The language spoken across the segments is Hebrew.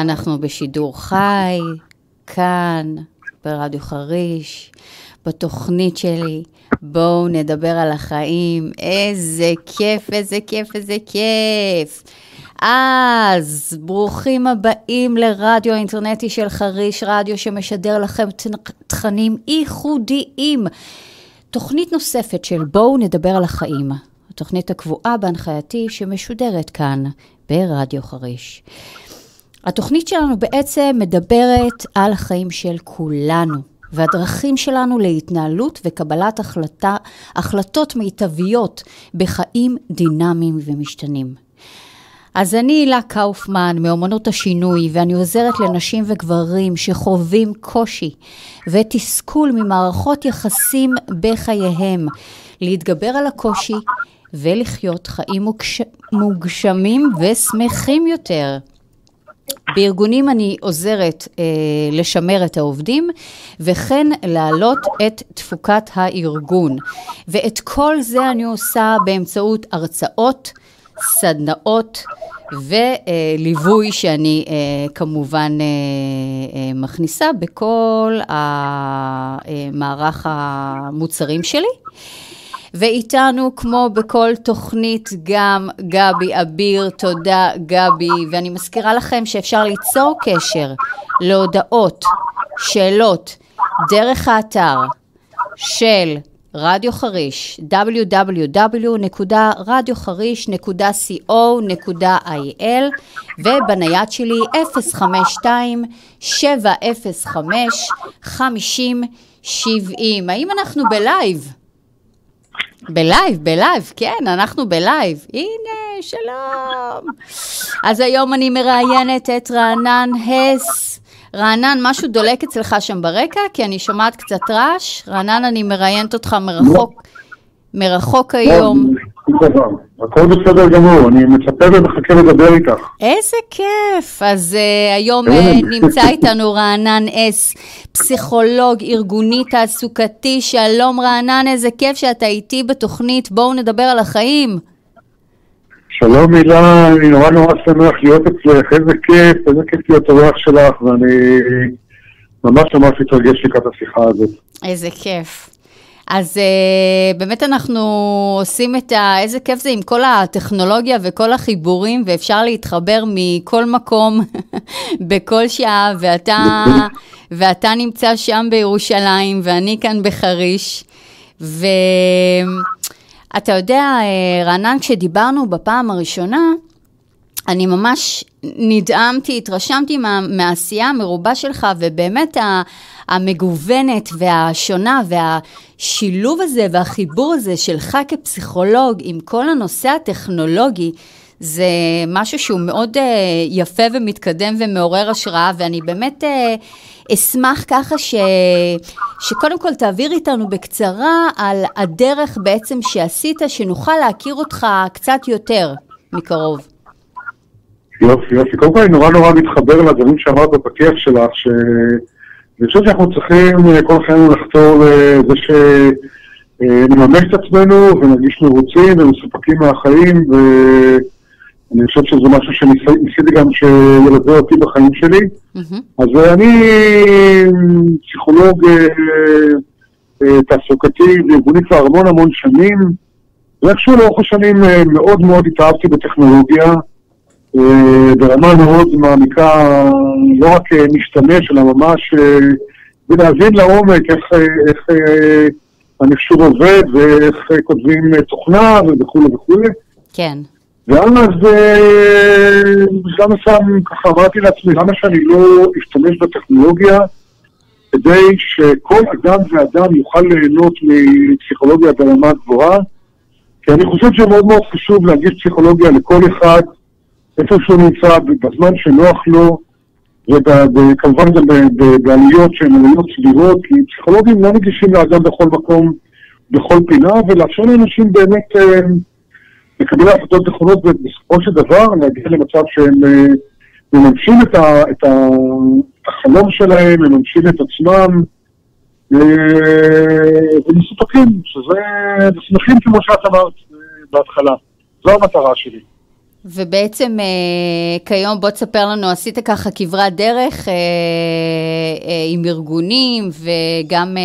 אנחנו בשידור חי, כאן, ברדיו חריש, בתוכנית שלי. בואו נדבר על החיים. איזה כיף, איזה כיף, איזה כיף. אז ברוכים הבאים לרדיו האינטרנטי של חריש, רדיו שמשדר לכם תכנים ייחודיים. תוכנית נוספת של בואו נדבר על החיים. התוכנית הקבועה בהנחייתי שמשודרת כאן ברדיו חריש. התוכנית שלנו בעצם מדברת על החיים של כולנו והדרכים שלנו להתנהלות וקבלת החלטות מיטביות בחיים דינמיים ומשתנים. אז אני הילה קאופמן מאומנות השינוי, ואני עוזרת לנשים וגברים שחווים קושי ותסכול ממערכות יחסים בחייהם, להתגבר על הקושי ולחיות חיים מוגשמים ושמחים יותר. בארגונים אני עוזרת לשמר את העובדים, וכן להעלות את תפוקת הארגון. ואת כל זה אני עושה באמצעות הרצאות, סדנאות וליווי שאני כמובן מכניסה בכל המערך המוצרים שלי. ואיתנו כמו בכל תוכנית גם גבי אביר, תודה גבי, ואני מזכירה לכם שאפשר ליצור קשר להודעות, שאלות, דרך האתר של רדיו חריש, www.radiochrish.co.il, ובנייד שלי 052-705-5070. האם אנחנו בלייב? בלייב, כן, אנחנו בלייב. הנה, שלום. אז היום אני מראיינת את רענן הס. רענן, משהו דולק אצלך שם ברקע, כי אני שומעת קצת רעש. רענן, אני מראיינת אותך מרחוק היום. הכל בסדר גמור, אני מצפה ומחכה לדבר איתך. איזה כיף. אז היום נמצא איתנו רענן הס, פסיכולוג ארגוני תעסוקתי. שלום רענן, איזה כיף שאתה איתי בתוכנית בואו נדבר על החיים. שלום הילה, אני נורא שמח להיות אצלך, איזה כיף להיות אורח שלך, ואני ממש מתרגש לקראת השיחה הזאת. איזה כיף. אז באמת אנחנו עושים את איזה כיף זה עם כל הטכנולוגיה וכל החיבורים, ואפשר להתחבר מכל מקום בכל שעה, ואתה נמצא שם בירושלים ואני כאן בחריש. ואתה יודע רענן, כשדיברנו בפעם הראשונה אני ממש נדהמתי, התרשמתי מהעשייה המרובה שלך, ובאמת המגוונת והשונה, והשילוב הזה והחיבור הזה שלך כפסיכולוג עם כל הנושא הטכנולוגי, זה משהו שהוא מאוד יפה ומתקדם ומעורר השראה, ואני באמת אשמח ככה שקודם כל תעביר איתנו בקצרה על הדרך בעצם שעשית, שנוכל להכיר אותך קצת יותר מקרוב. יופי. קודם כל אני נורא מתחבר לדברים שאמרת בפתיח שלך, שאני חושב שאנחנו צריכים כל חיינו לחתור לזה שנממש את עצמנו ונרגיש מרוצים ומסופקים מהחיים, ואני חושב שזה משהו שניסיתי גם שילווה אותי בחיים שלי. אז אני פסיכולוג תעסוקתי וארגוני כבר המון שנים, ואיכשהו לאורך השנים מאוד התאהבתי בטכנולוגיה, ברמה מאוד מעמיקה, לא רק משתמש, אלא ממש ולהבין לעומק איך המחשוב עובד ואיך כותבים תוכנה וכו'. כן. ואז גם שם ככה אמרתי לעצמי, למה שאני לא אשתמש בטכנולוגיה, כדי שכל אדם ואדם יוכל ליהנות מפסיכולוגיה ברמה גבוהה, כי אני חושב שמאוד חשוב להגיש פסיכולוגיה לכל אחד, איפה שהוא נמצא, בזמן שנוח לו, וכמובן גם בעליות שהן עליות סבירות, כי פסיכולוגים לא נגישים לאדם בכל מקום, בכל פינה, ולאפשר לאנשים באמת לקבל החלטות נכונות, ובסופו של דבר להגיע למצב שהם מממשים את החלום שלהם, מממשים את עצמם, ומסופקים, שזה שמחים כמו שאת אמרת בהתחלה. זו המטרה שלי. ובעצם כיום בוא תספר לנו, עשית ככה כברת דרך עם ארגונים, וגם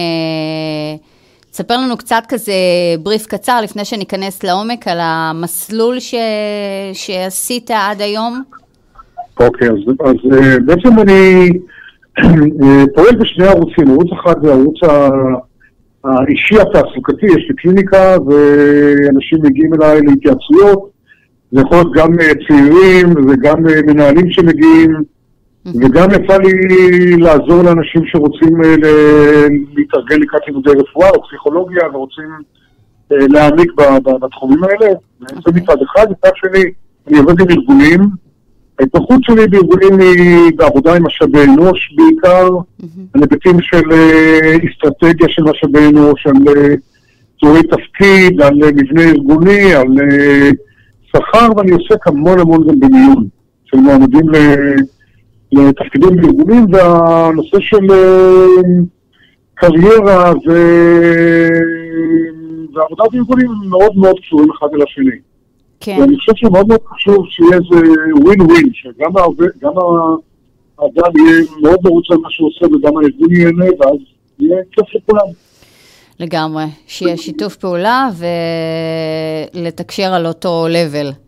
תספר לנו קצת כזה בריף קצר, לפני שניכנס לעומק, על המסלול שעשית עד היום. אוקיי, אז בעצם אני פועל בשני ערוצים, ערוץ אחד זה ערוץ האישי התעסוקתי, יש לי קליניקה ואנשים מגיעים אליי להתייעצויות, זה יכול להיות גם צעירים וגם מנהלים שמגיעים, וגם יצא לי לעזור לאנשים שרוצים להתארגן לקראת לימודי רפואה או פסיכולוגיה ורוצים להעמיק בתחומים האלה. זה מצד אחד, מצד שני, אני עובד עם ארגונים, ההתמחות שלי בארגונים היא בעבודה עם משאבי אנוש בעיקר, היבטים של אסטרטגיה של משאבי אנוש, על צורי תפקיד, על מבנה ארגוני, על שכר, ואני עוסק המון המון גם במיון, של מועמדים לתפקידים בארגונים, והנושא של קריירה ועבודה בארגונים מאוד מאוד קשורים אחד אל השני. ואני חושב שמאוד מאוד חשוב שיהיה איזה ווין-ווין, שגם האדם יהיה מאוד מרוץ על מה שהוא עושה, וגם הארגון ייהנה, ואז יהיה כיף לכולם. לגמרי, שיהיה שיתוף פעולה ולתקשר על אותו לבל. נכון.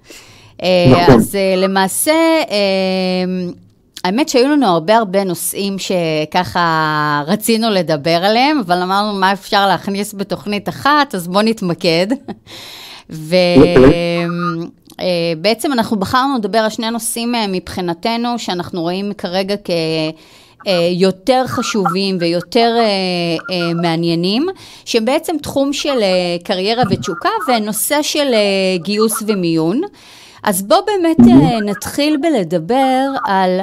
אז למעשה, האמת שהיו לנו הרבה נושאים שככה רצינו לדבר עליהם, אבל אמרנו מה אפשר להכניס בתוכנית אחת, אז בוא נתמקד. ובעצם אנחנו בחרנו לדבר על שני נושאים מבחינתנו, שאנחנו רואים כרגע כיותר חשובים ויותר מעניינים, שבעצם תחום של קריירה ותשוקה ונושא של גיוס ומיון. אז בוא באמת נתחיל בלדבר על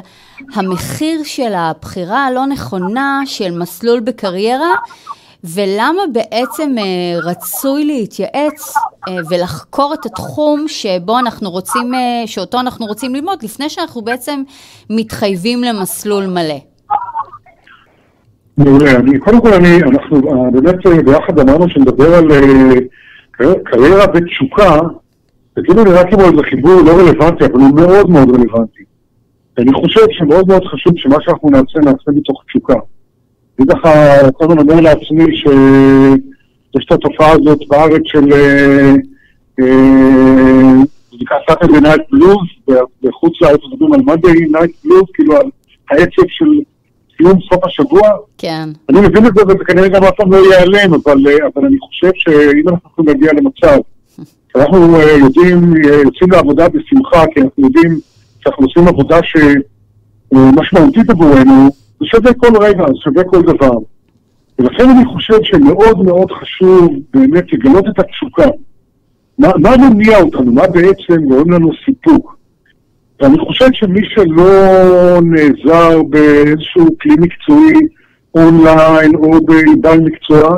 המחיר של הבחירה הלא נכונה של מסלול בקריירה, ולמה בעצם רצוי להתייעץ ולחקור את התחום שבו אנחנו רוצים, שאותו אנחנו רוצים ללמוד, לפני שאנחנו בעצם מתחייבים למסלול מלא. מעולה, קודם כל אנחנו באמת ביחד אמרנו שנדבר על קריירה ותשוקה, וכאילו נראה כמו איזה חיבור לא רלוונטי, אבל הוא מאוד מאוד רלוונטי. אני חושב שמאוד מאוד חשוב שמה שאנחנו נעשה בתוך תשוקה. אני ככה קודם אומר לעצמי שיש את התופעה הזאת בארץ של סאטרדי נייט בלוז, בחוץ לארץ מדברים על מאנדיי נייט בלוז, כאילו על העצב של סיום סוף השבוע. כן. אני מבין את זה וכנראה גם אף פעם לא ייעלם, אבל אני חושב שאם אנחנו יכולים להגיע למצב, אנחנו יודעים, יוצאים לעבודה בשמחה, כי אנחנו יודעים שאנחנו עושים עבודה שמשמעותית עבורנו, זה שווה כל רגע, זה שווה כל דבר. ולכן אני חושב שמאוד מאוד חשוב באמת לגלות את התשוקה. מה מניע אותנו? מה בעצם גורם לנו סיפוק? ואני חושב שמי שלא נעזר באיזשהו כלי מקצועי אונליין או בעידן מקצוע,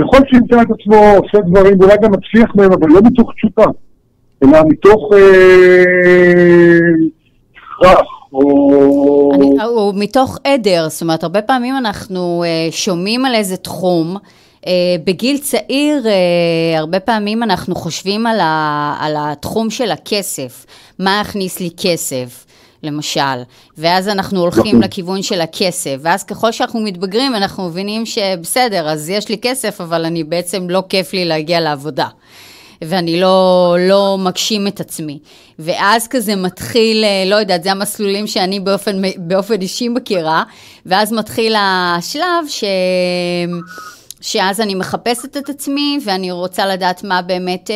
יכול שימצא את עצמו, עושה דברים, אולי גם מצליח מהם, אבל לא מתוך תשוקה, אלא מתוך הכרח. או מתוך עדר, זאת אומרת, הרבה פעמים אנחנו שומעים על איזה תחום, בגיל צעיר הרבה פעמים אנחנו חושבים על התחום של הכסף, מה הכניס לי כסף, למשל, ואז אנחנו הולכים לכיוון של הכסף, ואז ככל שאנחנו מתבגרים אנחנו מבינים שבסדר, אז יש לי כסף, אבל אני בעצם לא כיף לי להגיע לעבודה. ואני לא מגשים את עצמי. ואז כזה מתחיל, לא יודעת, זה המסלולים שאני באופן אישי מכירה, ואז מתחיל השלב שאז אני מחפשת את עצמי, ואני רוצה לדעת מה באמת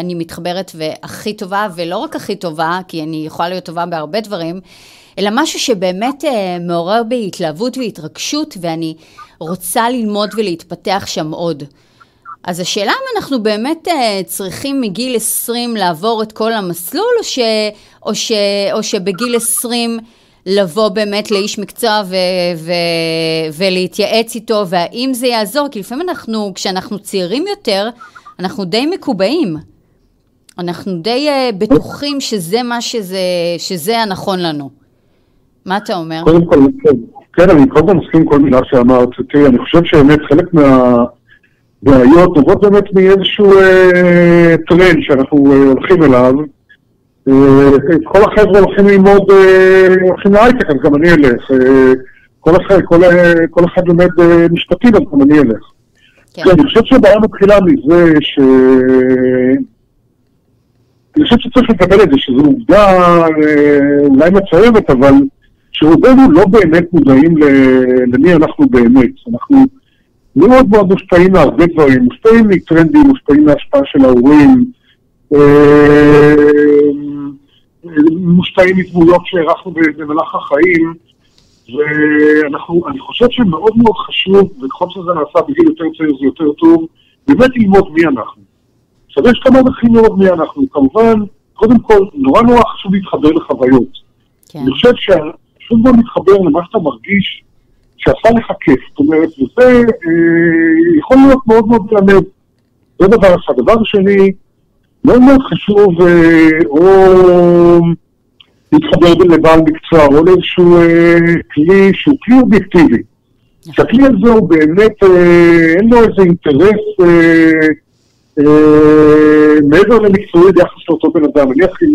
אני מתחברת והכי טובה, ולא רק הכי טובה, כי אני יכולה להיות טובה בהרבה דברים, אלא משהו שבאמת מעורר בי התלהבות והתרגשות, ואני רוצה ללמוד ולהתפתח שם עוד. אז השאלה אם אנחנו באמת צריכים מגיל 20 לעבור את כל המסלול, או שבגיל 20 לבוא באמת לאיש מקצוע ולהתייעץ איתו, והאם זה יעזור? כי לפעמים אנחנו, כשאנחנו צעירים יותר, אנחנו די מקובעים. אנחנו די בטוחים שזה מה שזה הנכון לנו. מה אתה אומר? קודם כל, כן, אני קודם מסכים כל מילה שאמרת. תראי, אני חושב שבאמת חלק בעיות נובעות באמת מאיזשהו טרנד שאנחנו הולכים אליו, כל החבר'ה הולכים ללמוד, הולכים להייטק, אז גם אני אלך. כל אחד לומד משפטים, אז גם אני אלך. אני חושב שהבעיה מתחילה מזה ש... אני חושב שצריך לקבל את זה, שזו עובדה אולי מצערת, אבל שרובנו לא באמת מודעים למי אנחנו באמת. אנחנו מאוד מאוד מושפעים מהרבה דברים, מושפעים מטרנדים, מושפעים מההשפעה של ההורים, מושפעים מדמויות שערכנו במהלך החיים, ואני חושב שמאוד מאוד חשוב, וככל שזה נעשה בגיל יותר צעיר זה יותר טוב, באמת ללמוד מי אנחנו. עכשיו יש כמה דרכים ללמוד מי אנחנו, כמובן, קודם כל, נורא חשוב להתחבר לחוויות. אני חושב שפשוט גם מתחבר למה שאתה מרגיש שעשה לך כיף, זאת אומרת, וזה יכול להיות מאוד מאוד מלמד. זה דבר אחד. הדבר השני, מאוד מאוד חשוב או להתחבר לבעל מקצוע, או לאיזשהו כלי שהוא כלי אובייקטיבי. שהכלי הזה הוא באמת, אין לו איזה אינטרס מעבר למקצועי ביחס לאותו בן אדם. אני אכן,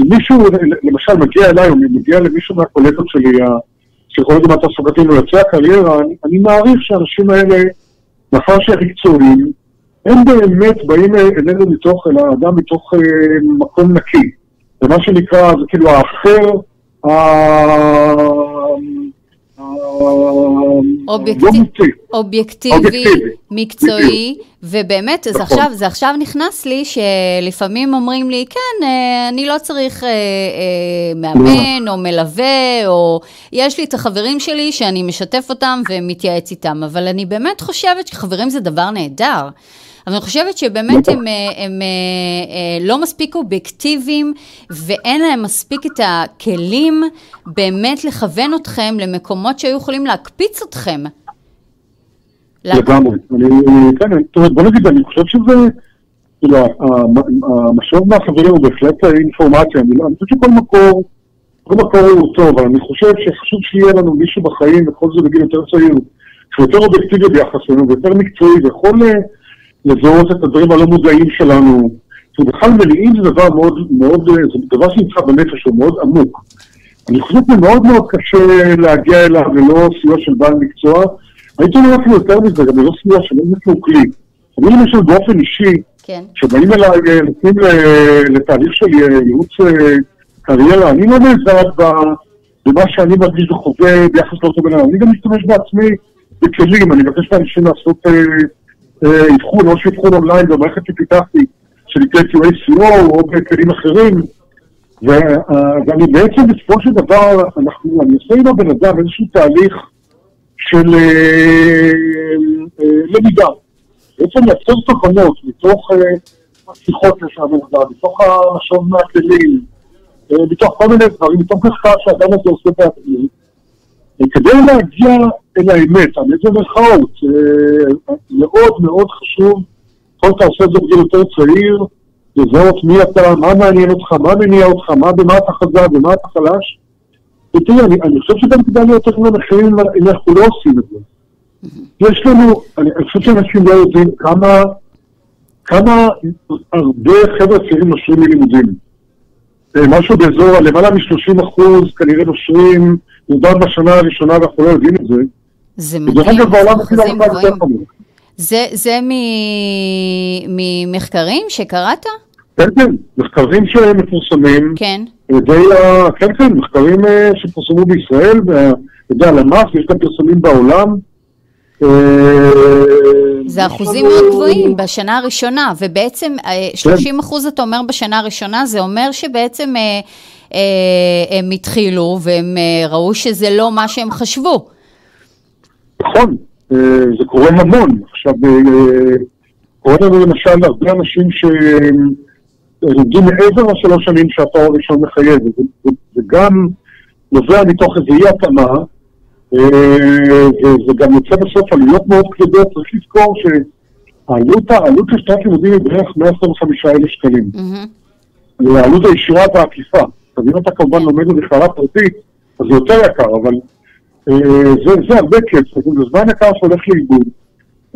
אם מישהו, למשל, מגיע אליי, או מגיע למישהו מהקולגות שלי, שכל דבר תעסוקתים ויוצאי הקריירה, אני מעריך שהאנשים האלה, לאחר שהם מקצועיים, הם באמת באים אלינו מתוך, אל האדם מתוך מקום נקי. ומה שנקרא, זה כאילו האחר, אובייקטיבי, מקצועי, ובאמת, זה עכשיו נכנס לי שלפעמים אומרים לי, כן, אני לא צריך מאמן או מלווה, או יש לי את החברים שלי שאני משתף אותם ומתייעץ איתם, אבל אני באמת חושבת שחברים זה דבר נהדר. אבל אני חושבת שבאמת הם לא מספיק אובייקטיביים, ואין להם מספיק את הכלים באמת לכוון אתכם למקומות שהיו יכולים להקפיץ אתכם. לגמרי. בוא נגיד, אני חושב שזה, המשוב מהחברים הוא בהחלט אינפורמציה. אני חושב שכל מקור, כל מקור הוא טוב, אבל אני חושב שחשוב שיהיה לנו מישהו בחיים, וכל זה בגיל יותר צעיר, שהוא יותר אובייקטיבי ביחסנו, ויותר מקצועי, וכל... לזהות את הדברים הלא מודעים שלנו. ובכלל מלאים זה דבר מאוד, זה דבר שנמצא בנפש, הוא מאוד עמוק. אני חושב מאוד מאוד קשה להגיע אליו ללא סיוע של בעל מקצוע. הייתי אומר אפילו יותר מזה, גם ללא סיוע של איזשהו כלי. אני למשל באופן אישי, שבאים אליי, נותנים לתהליך של ייעוץ קריירה, אני לא נעזרת במה שאני מרגיש וחווה ביחס לאותו בן אדם. אני גם משתמש בעצמי בכלים, אני מבקש לאנשים לעשות... יבחון, או שיבחון אונליין במערכת שפיתחתי, שנקרא QACO או בכלים אחרים, ואני בעצם בסופו של דבר, אני עושה עם הבן אדם איזשהו תהליך של למידה. בעצם לייצר תוכנות מתוך השיחות של הבן אדם, מתוך המשוב מהכלים, מתוך כל מיני דברים, מתוך כך שהאדם הזה עושה בעצמי. כדי להגיע אל האמת, האמת זה מרחאות, מאוד מאוד חשוב, כל תעשה את זה בגיל יותר צעיר, לזהות מי אתה, מה מעניין אותך, מה מניע אותך, במה אתה חזק, במה אתה חלש. ותראה, אני חושב שגם כדאי להיות איך מנחים, אם אנחנו לא עושים את זה. יש לנו, אני חושב שאנשים לא יודעים כמה הרבה חבר'ה צעירים נושרים מלימודים. משהו באזור, למעלה מ-30% כנראה נושרים, נודד בשנה הראשונה ואנחנו לא יודעים את זה. זה מדהים. זה ממחקרים שקראת? כן, כן. מחקרים שמפורסמים. כן. כן, כן. מחקרים שפורסמו בישראל, ידי הלמ"ס, יש גם פרסומים בעולם. זה אחוזים מאוד גבוהים בשנה הראשונה, ובעצם 30% אתה אומר בשנה הראשונה, זה אומר שבעצם... הם התחילו והם ראו שזה לא מה שהם חשבו. נכון, זה קורה המון. עכשיו, קורה לנו למשל הרבה אנשים שרוגים מעבר לשלוש שנים שהתואר הראשון מחייב, וגם נובע מתוך איזו אי התאמה, וגם יוצא בסוף עלויות מאוד כבדות. צריך לזכור שהעלות לשנת לימודים היא בערך 125,000 שקלים. העלות הישירה והעקיפה. אז אם אתה כמובן לומד במכללה פרטית, אז זה יותר יקר, אבל זה הרבה כסף, זה זמן יקר שהולך לאיבוד.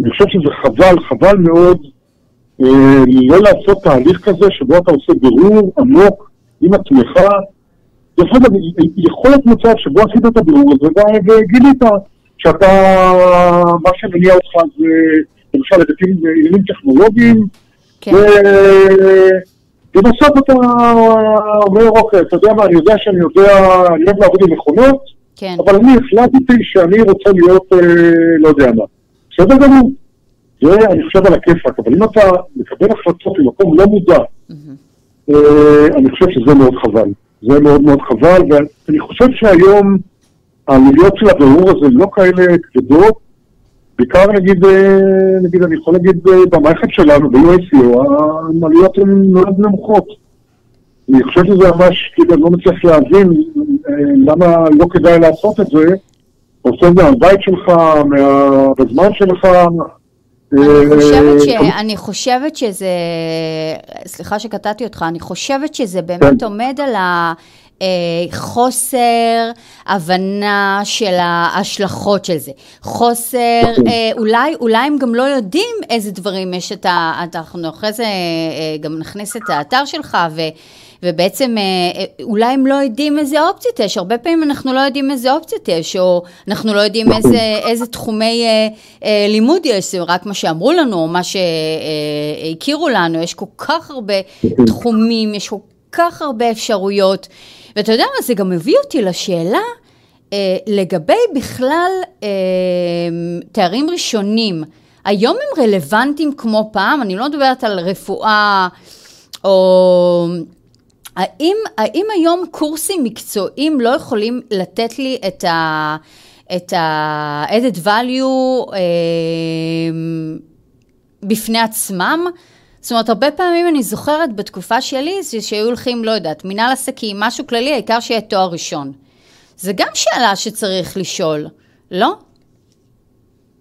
אני חושב שזה חבל, חבל מאוד לא לעשות תהליך כזה שבו אתה עושה בירור עמוק עם עצמך, יכול להיות מצב שבו עשית את הבירור הזה וגילית שאתה, מה שמניע אותך זה למשל עניינים טכנולוגיים, ובסוף אתה אומר, אוקיי, אתה יודע מה, אני יודע שאני יודע, אני אוהב לעבוד עם מכונות, אבל אני החלטתי שאני רוצה להיות, לא יודע מה. בסדר גמור. אני חושב על הכיפק, אבל אם אתה מקבל החלטות במקום לא מודע, אני חושב שזה מאוד חבל. זה מאוד מאוד חבל, ואני חושב שהיום העלויות של הבירור הזה לא כאלה כבדות, בעיקר נגיד, אני יכול להגיד במערכת שלנו, ב-USO, העלויות הן מאוד נמוכות. אני חושב שזה ממש, כאילו, אני לא מצליח להבין למה לא כדאי לעשות את זה, עושה את זה מהבית שלך, בזמן שלך, אני חושבת שזה, סליחה שקטעתי אותך, אני חושבת שזה באמת עומד על חוסר הבנה של ההשלכות של זה. חוסר, אולי הם גם לא יודעים איזה דברים יש, אנחנו אחרי זה גם נכנס את האתר שלך ובעצם אולי הם לא יודעים איזה אופציות יש, הרבה פעמים אנחנו לא יודעים איזה אופציות יש, או אנחנו לא יודעים איזה תחומי לימוד יש, זה רק מה שאמרו לנו, או מה שהכירו לנו, יש כל כך הרבה תחומים, יש כל כך הרבה אפשרויות, ואתה יודע מה, זה גם מביא אותי לשאלה, לגבי בכלל תארים ראשונים, היום הם רלוונטיים כמו פעם, אני לא מדברת על רפואה, או... האם היום קורסים מקצועיים לא יכולים לתת לי את ה-added value בפני עצמם? זאת אומרת, הרבה פעמים אני זוכרת בתקופה שלי, שהיו הולכים, לא יודעת, מנהל עסקים, משהו כללי, העיקר שיהיה תואר ראשון. זה גם שאלה שצריך לשאול, לא?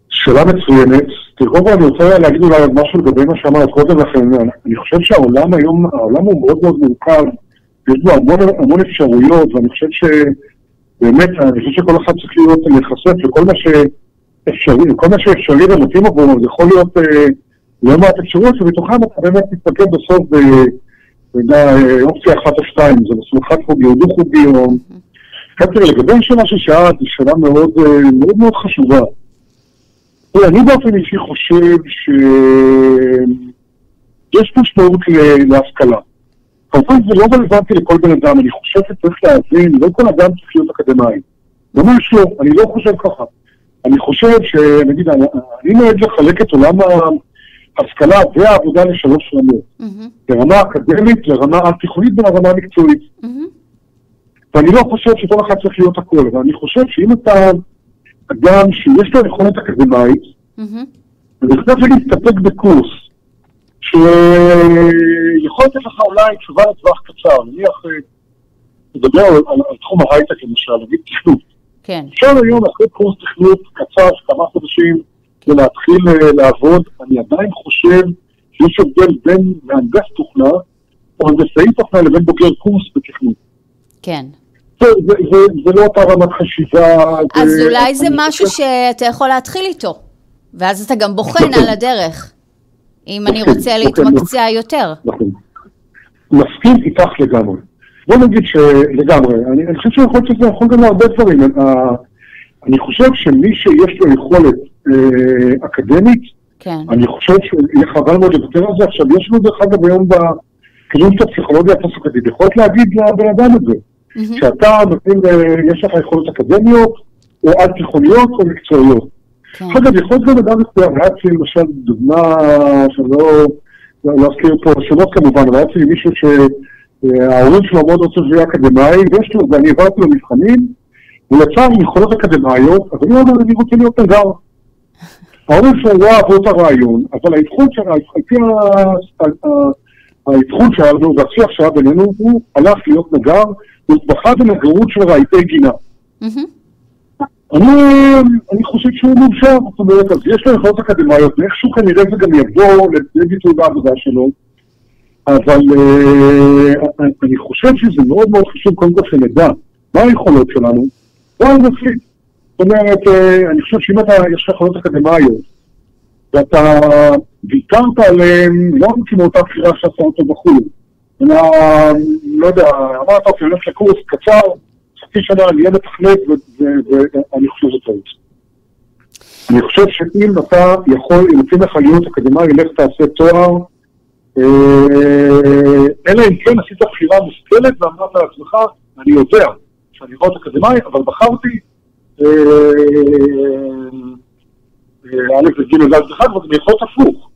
שאלה מצוינת. תראו, אני רוצה להגיד אולי משהו לגבי מה שאמרת קודם לכם. אני חושב שהעולם היום, העולם הוא מאוד מאוד מורכב, יש בו המון אפשרויות, ואני חושב שבאמת, אני חושב שכל אחד צריך להיות לחשף, וכל מה שאפשרי, וכל מה שאפשרי ומתאים עבור, זה יכול להיות לא מעט אפשרויות, שבתוכם אתה באמת תתפקד בסוף באופציה 1 או 2, זה בסוף אחד חוגי או דו חוגי, או... תראה, לגבי השאלה ששאלת, היא שאלה מאוד מאוד חשובה. אני באופן אישי חושב שיש משמעות להשכלה. כמובן זה לא רלוונטי לכל בן אדם, אני חושב שצריך להבין, לא כל אדם צריך להיות אקדמאי. ממש לא, אני לא חושב ככה. אני חושב שנגיד, אני נוהג לחלק את עולם ההשכלה והעבודה לשלוש רמות. לרמה אקדמית, לרמה התיכונית ולרמה המקצועית. ואני לא חושב שכל אחד צריך להיות הכל, אבל אני חושב שאם אתה... אדם שיש לו יכולת אקדמית, אני חושב להסתפק בקורס, שיכול לתת לך אולי תשובה לטווח קצר, נניח, לדבר על תחום ההייטק למשל, נגיד תכנות. אפשר היום אחרי קורס תכנות קצר, כמה חודשים, ולהתחיל לעבוד, אני עדיין חושב שיש הבדל בין מהנדס תוכנה, או הנדסאי תוכנה לבין בוגר קורס בתכנות. כן. זה לא אותה רמת חשיבה. אז אולי זה משהו שאתה יכול להתחיל איתו, ואז אתה גם בוחן על הדרך, אם אני רוצה להתמקצע יותר. מסכים איתך לגמרי. בוא נגיד שלגמרי, אני חושב שאני יכול שזה יכול גם להרבה דברים. אני חושב שמי שיש לו יכולת אקדמית, אני חושב שחבל מאוד יותר על זה. עכשיו יש לנו דרך אגב היום בכלים של הפסיכולוגיה התעסוקתית, יכולת להגיד לבן אדם את זה. שאתה נותנים, יש לך יכולות אקדמיות, או על-תיכוניות, או מקצועיות. אגב, יכולת גם אדם לספר, רצי, למשל, דוגמה, שלא אזכיר פה שמות כמובן, אבל רצי מישהו שההורים שלו מאוד רוצה שיהיה אקדמאי, ויש לו, ואני עברתי לו מבחנים, הוא יצא עם יכולות אקדמאיות, אבל אני אומר, אני רוצה להיות נגר. ההורים שלו לא אהבו את הרעיון, אבל ההתחול שלנו, והשיח שהיה בינינו, הוא הלך להיות נגר, ובחד הנגרות של רעיתי גינה. אני חושב שהוא מאושר, זאת אומרת, אז יש לו יכולות אקדמיות, ואיכשהו כנראה זה גם יבוא לביטוי בעבודה שלו, אבל אני חושב שזה מאוד מאוד חשוב, קודם כל שנדע, מה היכולות שלנו? בואו נפליט. זאת אומרת, אני חושב שאם אתה יש יכולות אקדמיות, ואתה ויתרת עליהן, לא רק כמו אותה בחירה שעשה אותו בחו"ל, לא יודע, אמרת אותי, הולך לקורס קצר, חצי שנה, אני יהיה מתכנת, ואני חושב זאת עוד. אני חושב שאם אתה יכול, אם יוצאים לך להיות אקדמי, ילך תעשה תואר, אלא אם כן עשית בחירה מושכלת, ואמרת לעצמך, אני יודע שאני רוצה אקדמי, אבל בחרתי, זה גיל לדעת אחד, וזה מייחוד הפוך.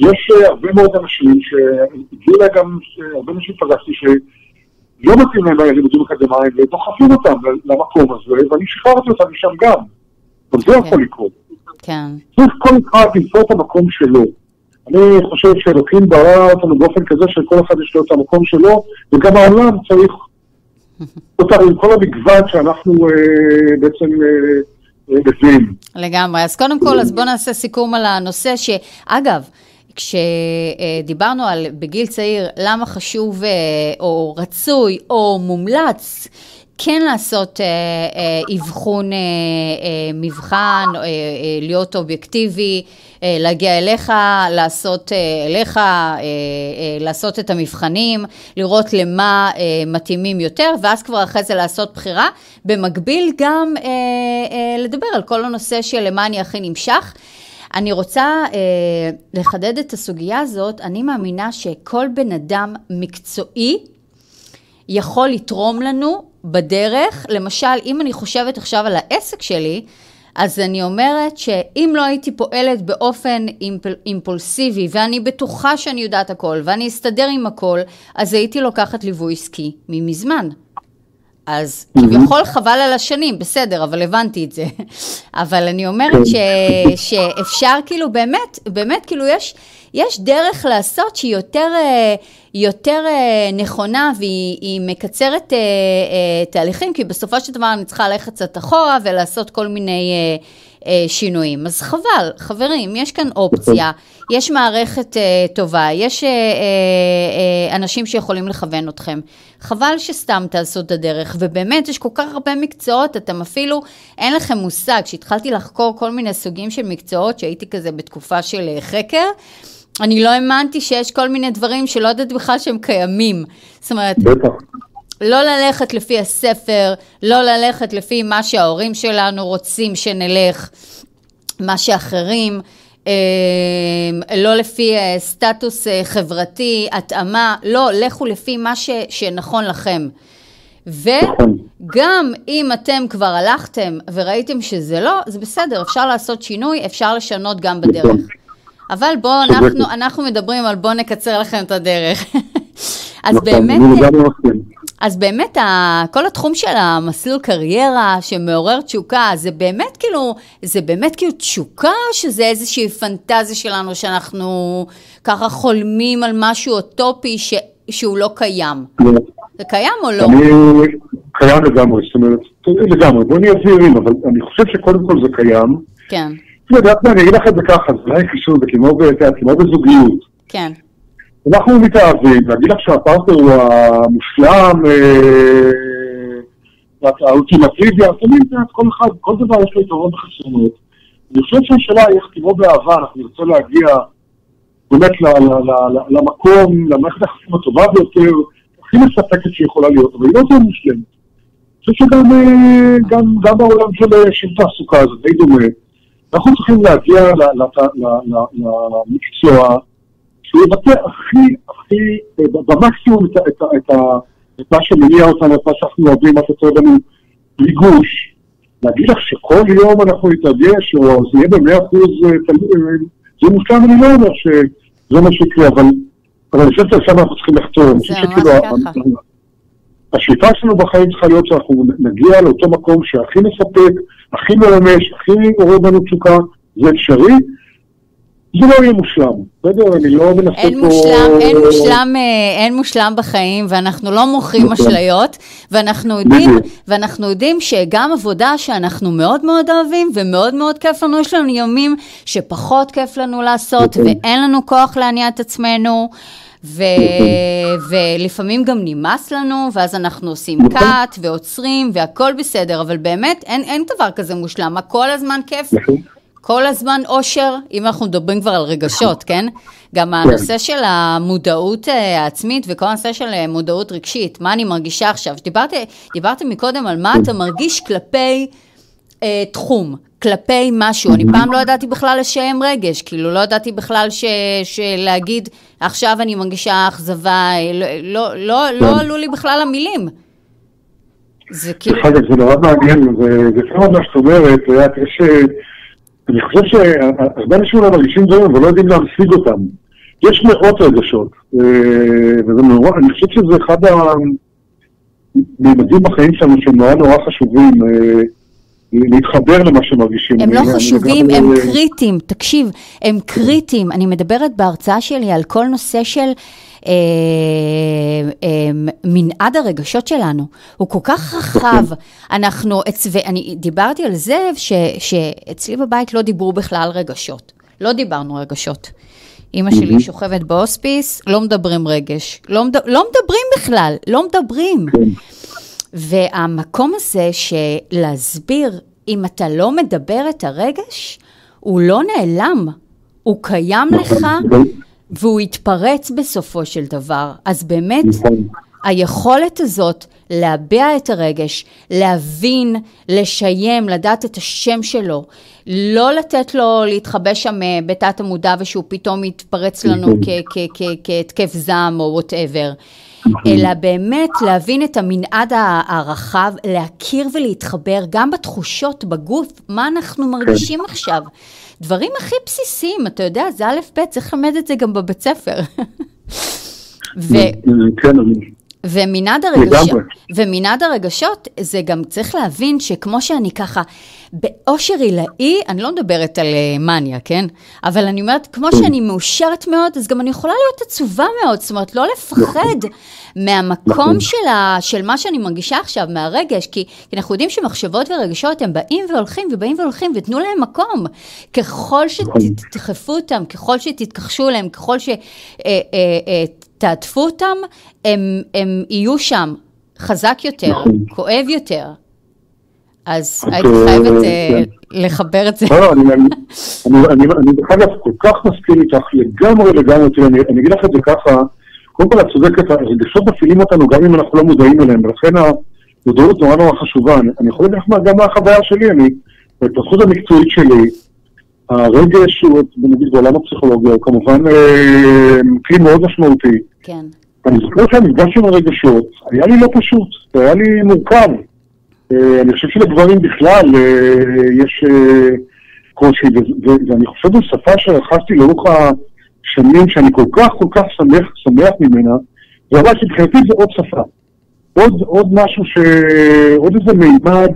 יש הרבה מאוד אנשים שהגיעו לה גם, הרבה אנשים פגשתי שלא מתאים להם הלימודים אקדמיים ודוחפים אותם למקום הזה, ואני שחררתי אותם משם גם. אבל זה יכול לקרות. כן. צריך כל אחד למצוא את המקום שלו. אני חושב שאלוקים ברא אותנו באופן כזה שכל אחד יש לו את המקום שלו, וגם העולם צריך אותנו עם כל המגוון שאנחנו בעצם... לגמרי. אז קודם כל, אז בוא נעשה סיכום על הנושא שאגב, כשדיברנו על בגיל צעיר, למה חשוב או רצוי או מומלץ כן לעשות אבחון מבחן, להיות אובייקטיבי, להגיע אליך, לעשות את המבחנים, לראות למה מתאימים יותר, ואז כבר אחרי זה לעשות בחירה, במקביל גם לדבר על כל הנושא של למה אני הכי נמשך. אני רוצה לחדד את הסוגיה הזאת, אני מאמינה שכל בן אדם מקצועי יכול לתרום לנו בדרך, למשל, אם אני חושבת עכשיו על העסק שלי, אז אני אומרת שאם לא הייתי פועלת באופן אימפולסיבי, ואני בטוחה שאני יודעת הכל, ואני אסתדר עם הכל, אז הייתי לוקחת ליווי עסקי ממזמן. אז כביכול חבל על השנים, בסדר, אבל הבנתי את זה. אבל אני אומרת שאפשר כאילו באמת, באמת כאילו יש דרך לעשות שהיא יותר נכונה, והיא מקצרת תהליכים, כי בסופו של דבר אני צריכה ללכת קצת אחורה ולעשות כל מיני שינויים. אז חבל, חברים, יש כאן אופציה, יש מערכת טובה, יש אנשים שיכולים לכוון אתכם. חבל שסתם תעשו את הדרך, ובאמת יש כל כך הרבה מקצועות, אתם אפילו, אין לכם מושג, כשהתחלתי לחקור כל מיני סוגים של מקצועות, שהייתי כזה בתקופה של חקר, אני לא האמנתי שיש כל מיני דברים שלא יודעת בכלל שהם קיימים. זאת אומרת, לא ללכת לפי הספר, לא ללכת לפי מה שההורים שלנו רוצים שנלך, מה שאחרים, לא לפי סטטוס חברתי, התאמה, לא, לכו לפי מה שנכון לכם. וגם אם אתם כבר הלכתם וראיתם שזה לא, זה בסדר, אפשר לעשות שינוי, אפשר לשנות גם בדרך. אבל בואו, אנחנו מדברים על בואו נקצר לכם את הדרך. אז באמת כל התחום של המסלול קריירה שמעורר תשוקה, זה באמת כאילו תשוקה, שזה איזושהי פנטזיה שלנו, שאנחנו ככה חולמים על משהו אוטופי שהוא לא קיים. זה קיים או לא? קיים לגמרי, זאת אומרת, לגמרי, בואו נהיה זהירים, אבל אני חושב שקודם כל זה קיים. כן. אני אגיד לך את זה ככה, זה אולי קישור, זה כמו בזוגיות. כן. אנחנו מתאהבים, ואגיד לך שהפרטנר הוא המושלם, האולטימטיבי, כל דבר יש לו יתרון וחסרונות. אני חושב שהשאלה היא איך כמו באהבה, אנחנו נרצה להגיע באמת למקום, למערכת היחסים הטובה ביותר, הכי מספקת שיכולה להיות, אבל היא לא זו מושלמת. אני חושב שגם בעולם של תעסוקה הזאת, די דומה, אנחנו צריכים להגיע למקצוע שהוא יבטא הכי, במקסימום את מה שמניע אותנו, את מה שאנחנו אוהבים, את התוצאות לנו, ריגוש. להגיד לך שכל יום אנחנו נתרגש, או זה יהיה ב-100%, זה מושלם, אני לא אומר שזה מה שיקרה, אבל אני חושב שעכשיו אנחנו צריכים לחתור. זה ממש ככה. השאיפה שלנו בחיים צריכה להיות שאנחנו נגיע לאותו מקום שהכי מספק, הכי מרמש, הכי עורר בנו תשוקה, זה אפשרי, זה לא יהיה מושלם. בסדר, אני לא מנסה פה... אין מושלם בחיים, ואנחנו לא מוכרים אשליות, ואנחנו יודעים שגם עבודה שאנחנו מאוד מאוד אוהבים, ומאוד מאוד כיף לנו, יש לנו ימים שפחות כיף לנו לעשות, ואין לנו כוח להניע את עצמנו, ולפעמים גם נמאס לנו, ואז אנחנו עושים קאט ועוצרים, והכל בסדר, אבל באמת אין דבר כזה מושלם, הכל הזמן כיף, כל הזמן אושר, אם אנחנו מדברים כבר על רגשות, כן? גם הנושא של המודעות העצמית, וכל הנושא של מודעות רגשית, מה אני מרגישה עכשיו? דיברתי מקודם על מה אתה מרגיש כלפי תחום, כלפי משהו. אני פעם לא ידעתי בכלל לשם רגש, כאילו לא ידעתי בכלל שלהגיד, עכשיו אני מרגישה אכזבה, לא עלו לי בכלל המילים. זה כאילו... זה נורא מעניין, זה מאוד מה שאת אומרת, יש... אני חושב שהרבה אנשים מרגישים דברים ולא יודעים להמשיג אותם. יש מאות רגשות, ואני חושב שזה אחד הממדים בחיים שלנו שנורא נורא חשובים להתחבר למה שמרגישים. הם לא חשובים, הם קריטיים, תקשיב, הם קריטיים. אני מדברת בהרצאה שלי על כל נושא של מנעד הרגשות שלנו. הוא כל כך רחב. אני דיברתי על זה שאצלי בבית לא דיברו בכלל רגשות. לא דיברנו רגשות. אמא שלי שוכבת באוספיס, לא מדברים רגש. לא מדברים בכלל, לא מדברים. והמקום הזה שלהסביר, אם אתה לא מדבר את הרגש, הוא לא נעלם. הוא קיים לך, והוא יתפרץ בסופו של דבר. אז באמת, היכולת הזאת להביע את הרגש, להבין, לשיים, לדעת את השם שלו, לא לתת לו להתחבש שם בתת המודע, ושהוא פתאום יתפרץ לנו כהתקף זעם או whatever. אלא באמת להבין את המנעד הרחב, להכיר ולהתחבר גם בתחושות, בגוף, מה אנחנו מרגישים עכשיו. דברים הכי בסיסיים, אתה יודע, זה א' ב', צריך למד את זה גם בבית ספר. ומנעד הרגשות, זה גם צריך להבין שכמו שאני ככה, באושר הילאי, אני לא מדברת על מניה, כן? אבל אני אומרת, כמו שאני מאושרת מאוד, אז גם אני יכולה להיות עצובה מאוד, זאת אומרת, לא לפחד מהמקום של מה שאני מרגישה עכשיו, מהרגש, כי אנחנו יודעים שמחשבות ורגשות, הם באים והולכים ובאים והולכים, ותנו להם מקום, ככל שתדחפו אותם, ככל שתתכחשו להם, ככל שתעטפו אותם, הם יהיו שם חזק יותר, כואב יותר. אז הייתי חייבת לחבר את זה. לא, אני בכלל כל כך מסכים איתך לגמרי, אני אגיד לך את זה ככה, קודם כל את צודקת, הרגשות מפעילים אותנו גם אם אנחנו לא מודעים אליהם, ולכן המודעות נורא נורא חשובה. אני יכול לדעת גם מה החוויה שלי, ההתפתחות המקצועית שלי, הרגש שהוא, נגיד, בעולם הפסיכולוגיה, הוא כמובן כלי מאוד משמעותי. כן. אני זוכר שהמפגש עם הרגשות, היה לי לא פשוט, היה לי מורכב. אני חושב שלדברים בכלל יש קושי, ואני חושב בשפה שרכשתי לאורך השנים, שאני כל כך שמח ממנה, אבל שבחינתי זה עוד שפה. עוד משהו, עוד איזה מימד,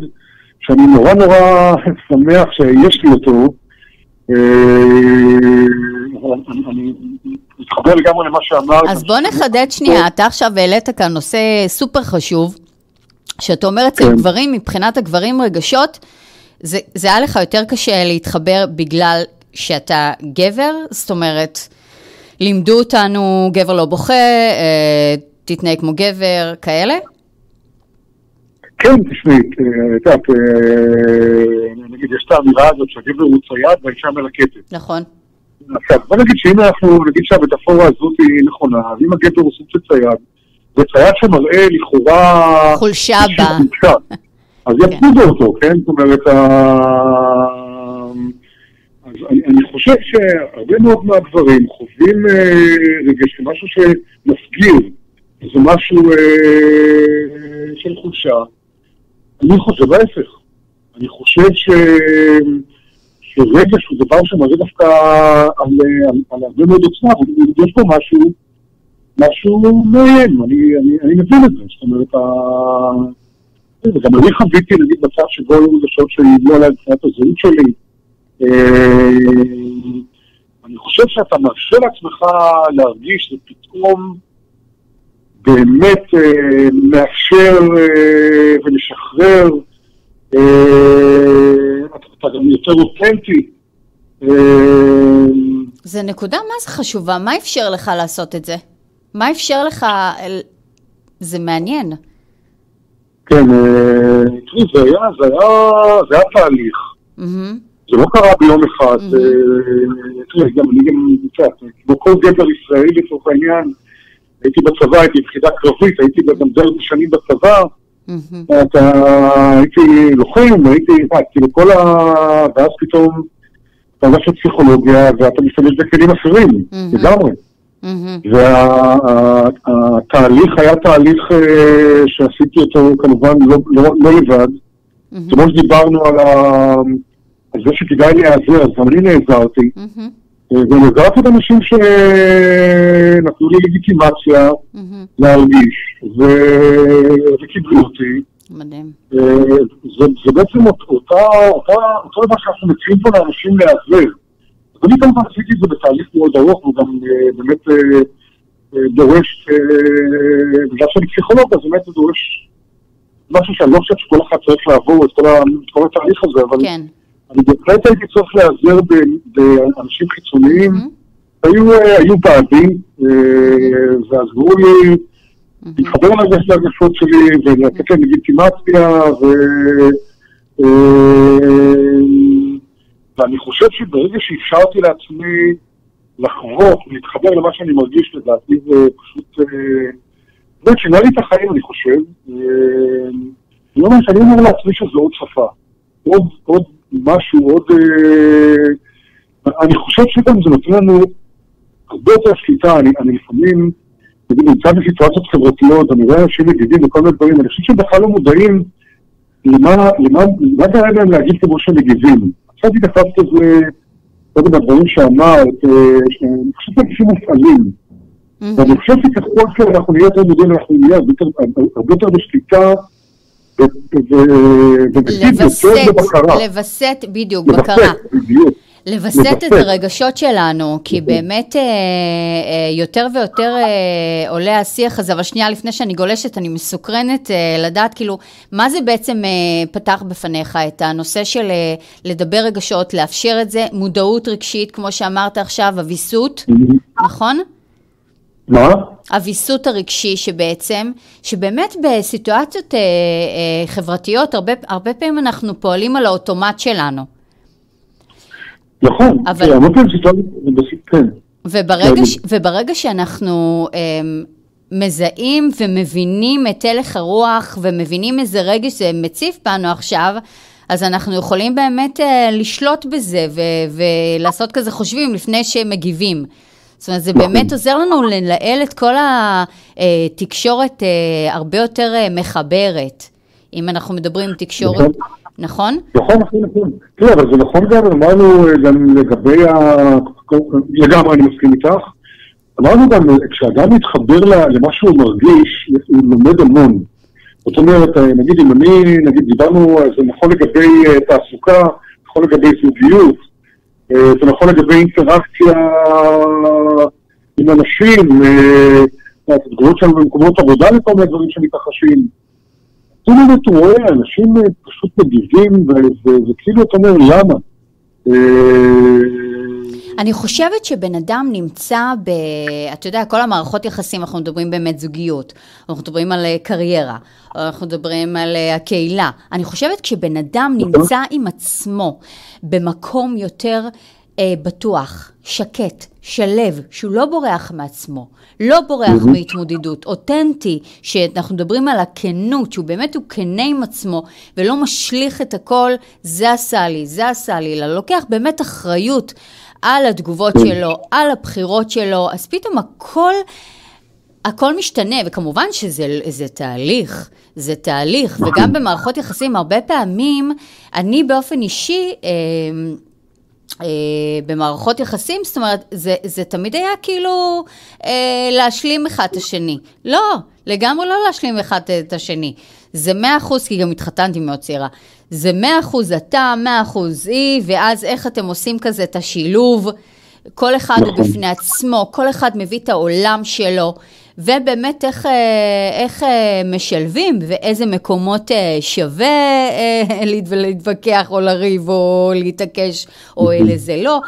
שאני נורא שמח שיש לי אותו. אני מתחבר לגמרי למה שאמרת. אז בוא נחדד שנייה, אתה עכשיו העלית כאן נושא סופר חשוב, שאתה אומר אצל גברים, מבחינת הגברים רגשות, זה היה לך יותר קשה להתחבר בגלל שאתה גבר, זאת אומרת, לימדו אותנו, גבר לא בוכה, תתנהג כמו גבר, כאלה? כן, תשמעי, נגיד, יש את האמירה הזאת שהגבר הוא צייד והאישה מלקטת. נכון. עכשיו, בוא נגיד שאם אנחנו, נגיד שהמטאפורה הזאת היא נכונה, אם הגבר הוא סוג של צייד, זה צייד שמראה לכאורה... חולשה בה. אז יפנו אותו, כן? זאת אומרת, אני חושב שהרבה מאוד מהדברים חווים רגש כמשהו שמסגיר, זה משהו של חולשה. אני חושב ההפך. אני חושב שרגש הוא דבר שמראה דווקא על הרבה מאוד עצמה, ויש פה משהו מהם, אני מבין את זה, זאת אומרת, וגם אני חוויתי, נגיד, מצב שבו רגשות שהידלו עליי מבחינת הזהות שלי. אני חושב שאתה מרשה לעצמך להרגיש, זה פתאום באמת מאפשר ולשחרר, אתה גם יותר אותנטי. זה נקודה, מה זה חשובה? מה אפשר לך לעשות את זה? מה אפשר לך? זה מעניין. כן, זה היה תהליך. זה לא קרה ביום אחד, גם אני קצת, כמו כל גבר ישראלי לצורך העניין, הייתי בצבא, הייתי ביחידה קרבית, הייתי גם דרך שנים בצבא, הייתי לוחם, הייתי, כאילו כל ה... ואז פתאום, אתה עושה פסיכולוגיה, ואתה מסתמש בכלים אחרים, לגמרי. והתהליך היה תהליך שעשיתי אותו כמובן לא לבד, כמו שדיברנו על זה שכדאי להיעזר, אז גם לי נעזרתי, ונעזרתי את אנשים שנתנו לי לגיטימציה להרגיש, וקיבלו אותי. מדהים. זה בעצם אותו דבר שאנחנו מציעים פה לאנשים להיעזר. אני כמובן עשיתי את זה בתהליך מאוד ארוך, הוא גם באמת דורש, בגלל שאני פסיכולוג, אז באמת זה דורש משהו שאני לא חושב שכל אחד צריך לעבור את כל התהליך הזה, אבל אני בהחלט הייתי צריך להיעזר באנשים חיצוניים, היו בעדים, ועזרו לי, להתחבר לזה של הגשות שלי, ולתת להם לגיטימציה, ואני חושב שברגע שאפשרתי לעצמי לחוות, להתחבר למה שאני מרגיש לדעתי, זה פשוט... באמת, שינה לי את החיים, אני חושב. אני אומר שאני אומר לעצמי שזו עוד שפה. עוד משהו, עוד... אני חושב שגם זה נותן לנו הרבה יותר שליטה. אני לפעמים, אני נמצא בסיטואציות חברתיות, אני רואה אנשים ידידים וכל מיני דברים, אני חושב שבכלל לא מודעים למה דרך להם להגיד כמו שהם יגיבים. קצת התחפת את זה, קודם הדברים שאמרת, אני חושב שאנשים מופעלים. ואני חושב שככל שאנחנו נהיה יותר מודעים, אנחנו נהיה הרבה יותר בשליטה, לבסט, בדיוק, בקרה. לבסט את הרגשות שלנו, כי באמת יותר ויותר עולה השיח הזה, אבל שנייה לפני שאני גולשת, אני מסוקרנת לדעת, כאילו, מה זה בעצם פתח בפניך, את הנושא של לדבר רגשות, לאפשר את זה, מודעות רגשית, כמו שאמרת עכשיו, הוויסות, נכון? מה? הוויסות הרגשי שבעצם, שבאמת בסיטואציות חברתיות, הרבה פעמים אנחנו פועלים על האוטומט שלנו. נכון, אבל וברגע שאנחנו מזהים ומבינים את הלך הרוח ומבינים איזה רגש זה מציף בנו עכשיו, אז אנחנו יכולים באמת לשלוט בזה ולעשות כזה חושבים לפני שמגיבים. זאת אומרת, זה באמת עוזר לנו לנהל את כל התקשורת הרבה יותר מחברת, אם אנחנו מדברים תקשורת. נכון? נכון. כן, אבל זה נכון גם, אמרנו גם לגבי, לגמרי אני מסכים איתך, אמרנו גם, כשאדם מתחבר למה שהוא מרגיש, הוא לומד המון. זאת אומרת, נגיד אם אני, דיברנו, זה נכון לגבי תעסוקה, נכון לגבי זוגיות, זה נכון לגבי אינטראקציה עם אנשים, התגובות שלנו במקומות עבודה לכל מיני דברים שמתרחשים. כאילו אתה רואה, אנשים פשוט מגיבים, וכאילו אתה אומר, למה? אני חושבת שבן אדם נמצא ב... אתה יודע, כל המערכות יחסים, אנחנו מדברים באמת זוגיות, אנחנו מדברים על קריירה, אנחנו מדברים על הקהילה. אני חושבת כשבן אדם נמצא עם עצמו במקום יותר בטוח, שקט, שלב, שהוא לא בורח מעצמו, לא בורח מהתמודדות, אותנטי, שאנחנו מדברים על הכנות, שהוא באמת הוא כנה עם עצמו, ולא משליך את הכל, זה עשה לי, אלא לוקח באמת אחריות על התגובות שלו, על הבחירות שלו, אז פתאום הכל משתנה, וכמובן שזה תהליך, וגם במערכות יחסים, הרבה פעמים, אני באופן אישי, במערכות יחסים, זאת אומרת, זה תמיד היה כאילו להשלים אחד את השני. לא, לגמרי לא להשלים אחד את השני. זה 100%, כי גם התחתנתי מאוד צעירה. זה 100% אתה, 100% היא, ואז איך אתם עושים כזה את השילוב? כל אחד הוא בפני עצמו, כל אחד מביא את העולם שלו, ובאמת איך משלבים, ואיזה מקומות שווה להתווכח או לריב או להתעקש או אלה זה לא.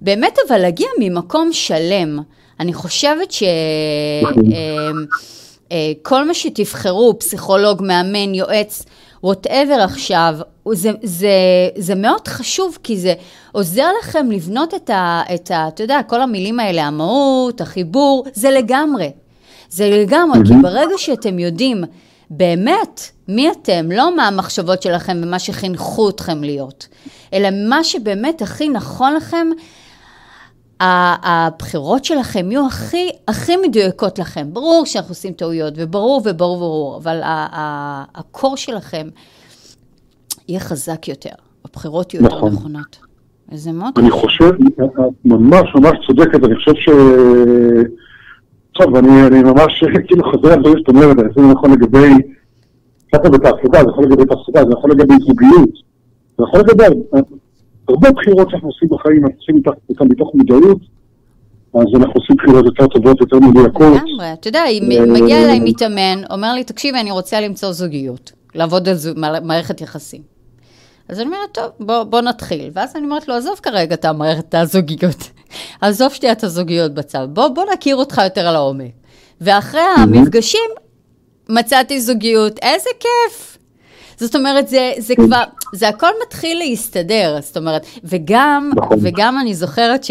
באמת אבל להגיע ממקום שלם. אני חושבת שכל מה שתבחרו, פסיכולוג, מאמן, יועץ, whatever עכשיו, זה מאוד חשוב, כי זה עוזר לכם לבנות את אתה יודע, כל המילים האלה, המהות, החיבור, זה לגמרי, כי ברגע שאתם יודעים באמת מי אתם, לא מה המחשבות שלכם ומה שחינכו אתכם להיות, אלא מה שבאמת הכי נכון לכם, הבחירות שלכם יהיו הכי, הכי מדויקות לכם. ברור שאנחנו עושים טעויות, וברור, אבל הקור שלכם יהיה חזק יותר, הבחירות יהיו יותר נכונות. וזה מאוד חשוב. אני חושב, ממש צודקת, אני חושב ש... עכשיו, אני ממש כאילו חוזר על דברים שאתה אומרת, זה נכון לגבי קטע בתעסוקה, זה נכון לגבי תעסוקה, זה נכון לגבי זוגיות, זה נכון לגבי הרבה בחירות שאנחנו עושים בחיים, אנחנו עושים אותם מתוך מודעות, אז אנחנו עושים בחירות יותר טובות, יותר מדויקות. אתה יודע, מגיע אליי מתאמן, אומר לי, תקשיב, אני רוצה למצוא זוגיות, לעבוד על מערכת יחסים. אז אני אומרת, טוב, בוא נתחיל. ואז אני אומרת לו, עזוב כרגע את המערכת הזוגיות. עזוב שתהיה את הזוגיות בצד. בוא נכיר אותך יותר על העומק. ואחרי המפגשים, מצאתי זוגיות. איזה כיף! זאת אומרת, זה כבר, זה הכל מתחיל להסתדר. זאת אומרת, וגם אני זוכרת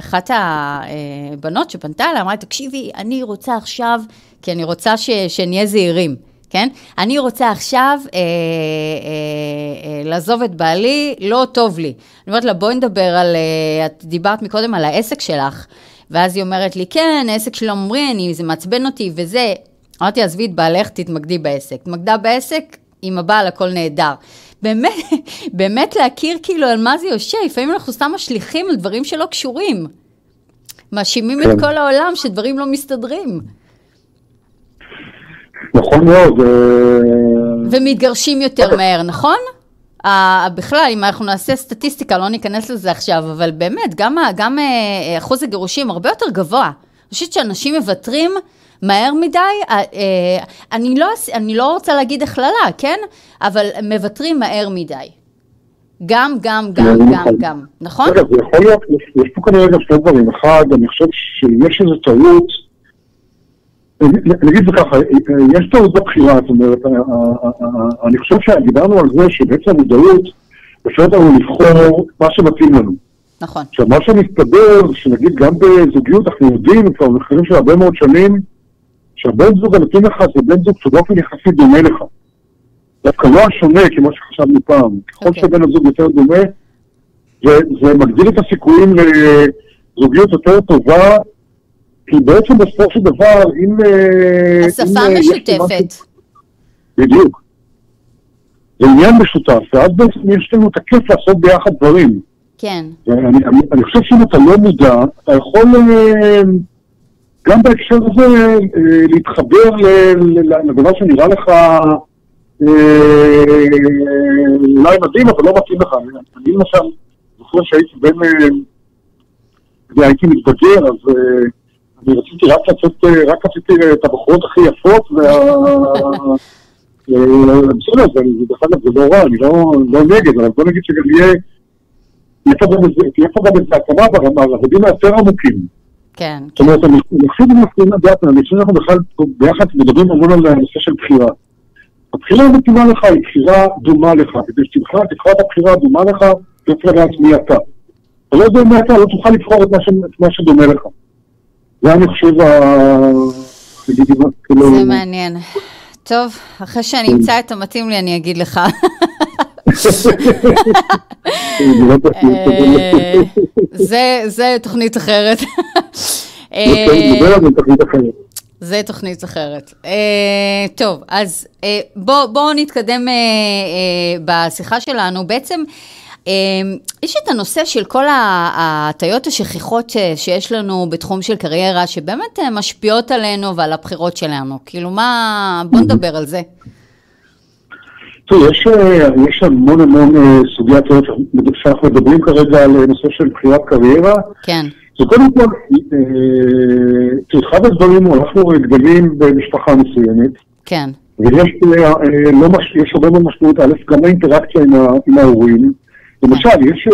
שאחת הבנות שפנתה לה, אמרה, תקשיבי, אני רוצה עכשיו, כי אני רוצה שנהיה זהירים. כן? אני רוצה עכשיו לעזוב את בעלי, לא טוב לי. אני אומרת לה, בואי נדבר על, את דיברת מקודם על העסק שלך, ואז היא אומרת לי, כן, העסק שלא אומרי, זה מעצבן אותי וזה. אמרתי, עזבי את בעלך, תתמקדי בעסק. תתמקדה בעסק, עם הבעל, הכל נהדר. באמת להכיר כאילו על מה זה יושב. לפעמים אנחנו סתם משליכים על דברים שלא קשורים. מאשימים את כל העולם שדברים לא מסתדרים. נכון מאוד. ומתגרשים יותר מהר, נכון? בכלל, אם אנחנו נעשה סטטיסטיקה, לא ניכנס לזה עכשיו, אבל באמת, גם אחוז הגירושים הרבה יותר גבוה. אני חושבת שאנשים מבטרים מהר מדי, אני לא רוצה להגיד הכללה, כן? אבל מבטרים מהר מדי. גם, נכון? רגע, זה יכול להיות, יש פה כנראה גם שני דברים. אחד, אני חושב שיש איזו טעות, נגיד זה ככה, יש טעות בבחירה, זאת אומרת, אני חושב שדיברנו על זה שבעצם המודעות אפשר לנו לבחור מה שמתאים לנו. נכון. עכשיו, מה שמסתבר, שנגיד גם בזוגיות, אנחנו יודעים, כבר מחקרים של הרבה מאוד שנים, שהבן זוג המתאים לך זה בן זוג שבאופן יחסי דומה לך. דווקא לא השונה כמו שחשבנו פעם. ככל שבן הזוג יותר דומה, זה מגדיל את הסיכויים לזוגיות יותר טובה, כי בעצם בסופו של דבר, אם... השפה משותפת. בדיוק. זה עניין משותף, ואז בעצם יש לנו את הכיף לעשות ביחד דברים. כן. אני חושב שאם אתה לא מודע, אתה יכול גם בהקשר הזה להתחבר לדבר שנראה לך אולי מדהים, אבל לא מתאים לך. אני למשל, זוכר שהייתי והייתי מתבגר, אז אני רציתי רק לצאת את הבחורות הכי יפות, בסדר, זה לא רע, אני לא נגד, אבל בוא נגיד שגם יהיה פה גם את ההקמה ברמה, הרבים היותר עמוקים. כן. זאת אומרת, אני חושב שאנחנו בכלל ביחד מדברים המון על הנושא של בחירה. הבחירה מתאימה לך, היא בחירה דומה לך, כדי שתבחר את הבחירה הדומה לך, תוכל לדעת מי אתה. אבל לא דומה אתה, לא תוכל לבחור את מה שדומה לך. זה אני חושב זה מעניין. טוב, אחרי שאני אמצא את המתאים לי, אני אגיד לך. זה תוכנית אחרת. זה תוכנית אחרת. טוב, אז בואו נתקדם בשיחה שלנו. בעצם, יש את הנושא של כל הטעויות השכיחות שיש לנו בתחום של קריירה, שבאמת משפיעות עלינו ועל הבחירות שלנו. כאילו מה, בוא נדבר על זה. טוב, יש המון סוגי הטעויות שאנחנו מדברים כרגע על נושא של בחירת קריירה. כן. זה קודם כל, אחד הדברים, אנחנו גדלים במשפחה מסוימת. כן. ויש הרבה מאוד משמעות, א', גם האינטראקציה עם ההורים. למשל, יש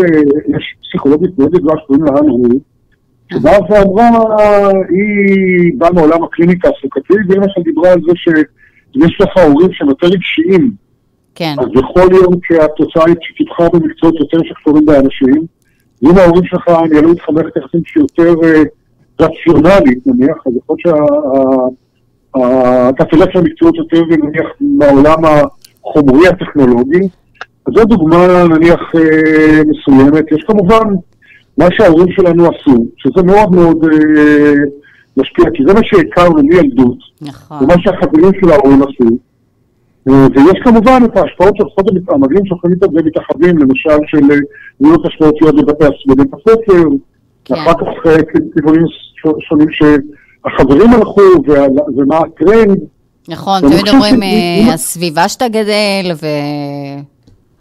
פסיכולוגית מאוד גדולה שקוראים לה הנרו, שבאה ואמרה, היא באה מעולם הקליניקה הסוכתית, ואמא שלה דיברה על זה יש לך הורים שהם יותר רגשיים. כן. אז יכול להיות שהתוצאה היא שתבחר במקצועות יותר שקשורים באנשים. אם ההורים שלך הם ילדו איתך מערכת יחסים שיותר רציונלית, נניח, אז יכול שאתה תלך למקצועות יותר נניח מהעולם החומרי הטכנולוגי. אז זו דוגמה נניח מסוימת. יש כמובן מה שההורים שלנו עשו, שזה מאוד מאוד משפיע, כי זה מה שהכרנו מילדות, ומה שהחברים של ההורים עשו. ויש כמובן את ההשפעות של חודם המגלים שוכנים את זה מתחבים, למשל של להיות השפעותיות בבית הספר, ואחר כך כיוונים שונים שהחברים הלכו, ומה הטרנד. נכון, תמיד אומרים הסביבה שאתה גדל,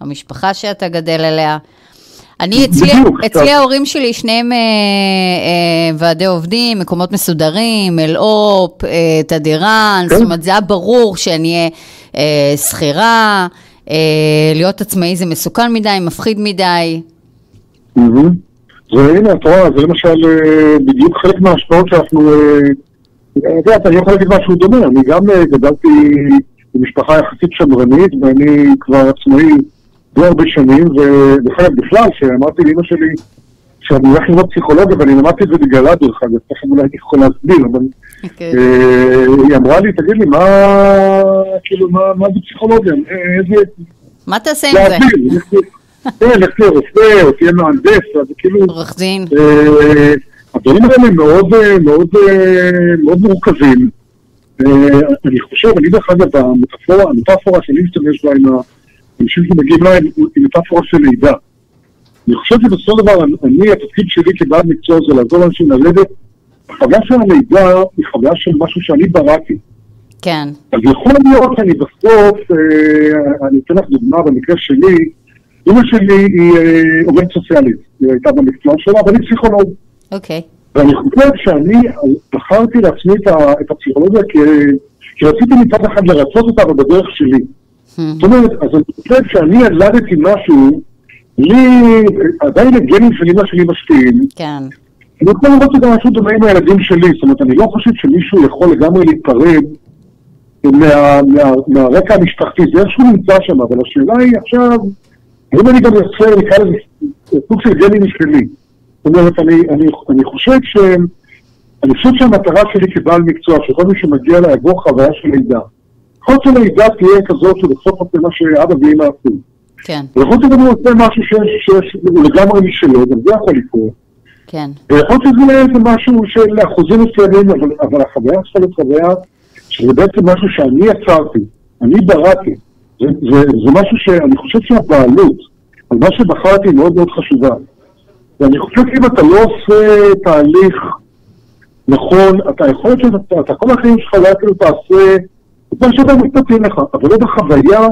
והמשפחה שאתה גדל אליה. אני אצלי ההורים שלי, שניהם ועדי עובדים, מקומות מסודרים, אלאופ, תדירן, זאת אומרת, זה היה ברור שאני אהיה שכירה, להיות עצמאי זה מסוכן מדי, מפחיד מדי. זה הנה, את רואה, זה למשל בדיוק חלק מההשפעות שאנחנו, אני יכול להגיד משהו דומה, אני גם גדלתי במשפחה יחסית שמרנית, ואני כבר עצמאי, זה הרבה שנים, ובחלק בכלל, שאמרתי לאמא שלי, שאני הולך ללמוד פסיכולוגיה, ואני למדתי את זה בגלל דרך אגב, תכף אולי הייתי יכול להסביר, אבל היא אמרה לי, תגיד לי, מה, כאילו, מה זה פסיכולוגיה? מה תעשה עם זה? להסביר, רופא, תהיה מהנדס, זה כאילו... עורך דין. הדברים האלה הם מאוד מורכבים. אני חושב, אני דרך אגב, המטאפורה שאני משתמש בה עם ה... אנשים שמגיעים להם עם מטאפורה של לידה. אני חושב שבסופו דבר, אני, התפקיד שלי כבעל מקצוע זה לעזור לאנשים ללדת. החוויה של הלידה היא חוויה של משהו שאני בראתי. כן. אז יכול להיות, אני בסוף, אני אתן לך דוגמה במקרה שלי, אמא שלי היא עובדת סוציאלית, היא הייתה במקצוע שלה, אבל היא פסיכולוג. אוקיי. ואני חושב שאני בחרתי לעצמי את הפסיכולוגיה כי רציתי מצד אחד לרצות אותה בדרך שלי. זאת אומרת, אז אני חושב שאני ילדתי משהו, עדיין הגנים של אמא שלי משפיעים. כן. אני יכול לראות שגם משהו דומה עם הילדים שלי, זאת אומרת, אני לא חושב שמישהו יכול לגמרי להתפרד מהרקע המשפחתי, זה איזשהו נמצא שם, אבל השאלה היא עכשיו, האם אני גם יוצא לקהל סוג של גנים שלי? זאת אומרת, אני חושב שהמטרה שלי כבעל מקצוע, שכל מי שמגיע לעבור חוויה של לידה, חוץ הלידה תהיה כזאת שבסוף הפעמה שאבא ואמא עשו. כן. וחוץ הלידה עושה משהו שיש לגמרי משלו, גם זה יכול לקרות. כן. וחוץ הלידה זה משהו של אחוזים מסוימים, אבל החוויה שלו חוויה, שזה בעצם משהו שאני יצרתי, אני בראתי. זה משהו שאני חושב שהבעלות, על מה שבחרתי מאוד מאוד חשובה. ואני חושב שאם אתה לא עושה תהליך נכון, אתה יכול להיות שאתה כל החיים שלך לא תעשה, זה שאתה מתפתים לך, אבל לא בחוויה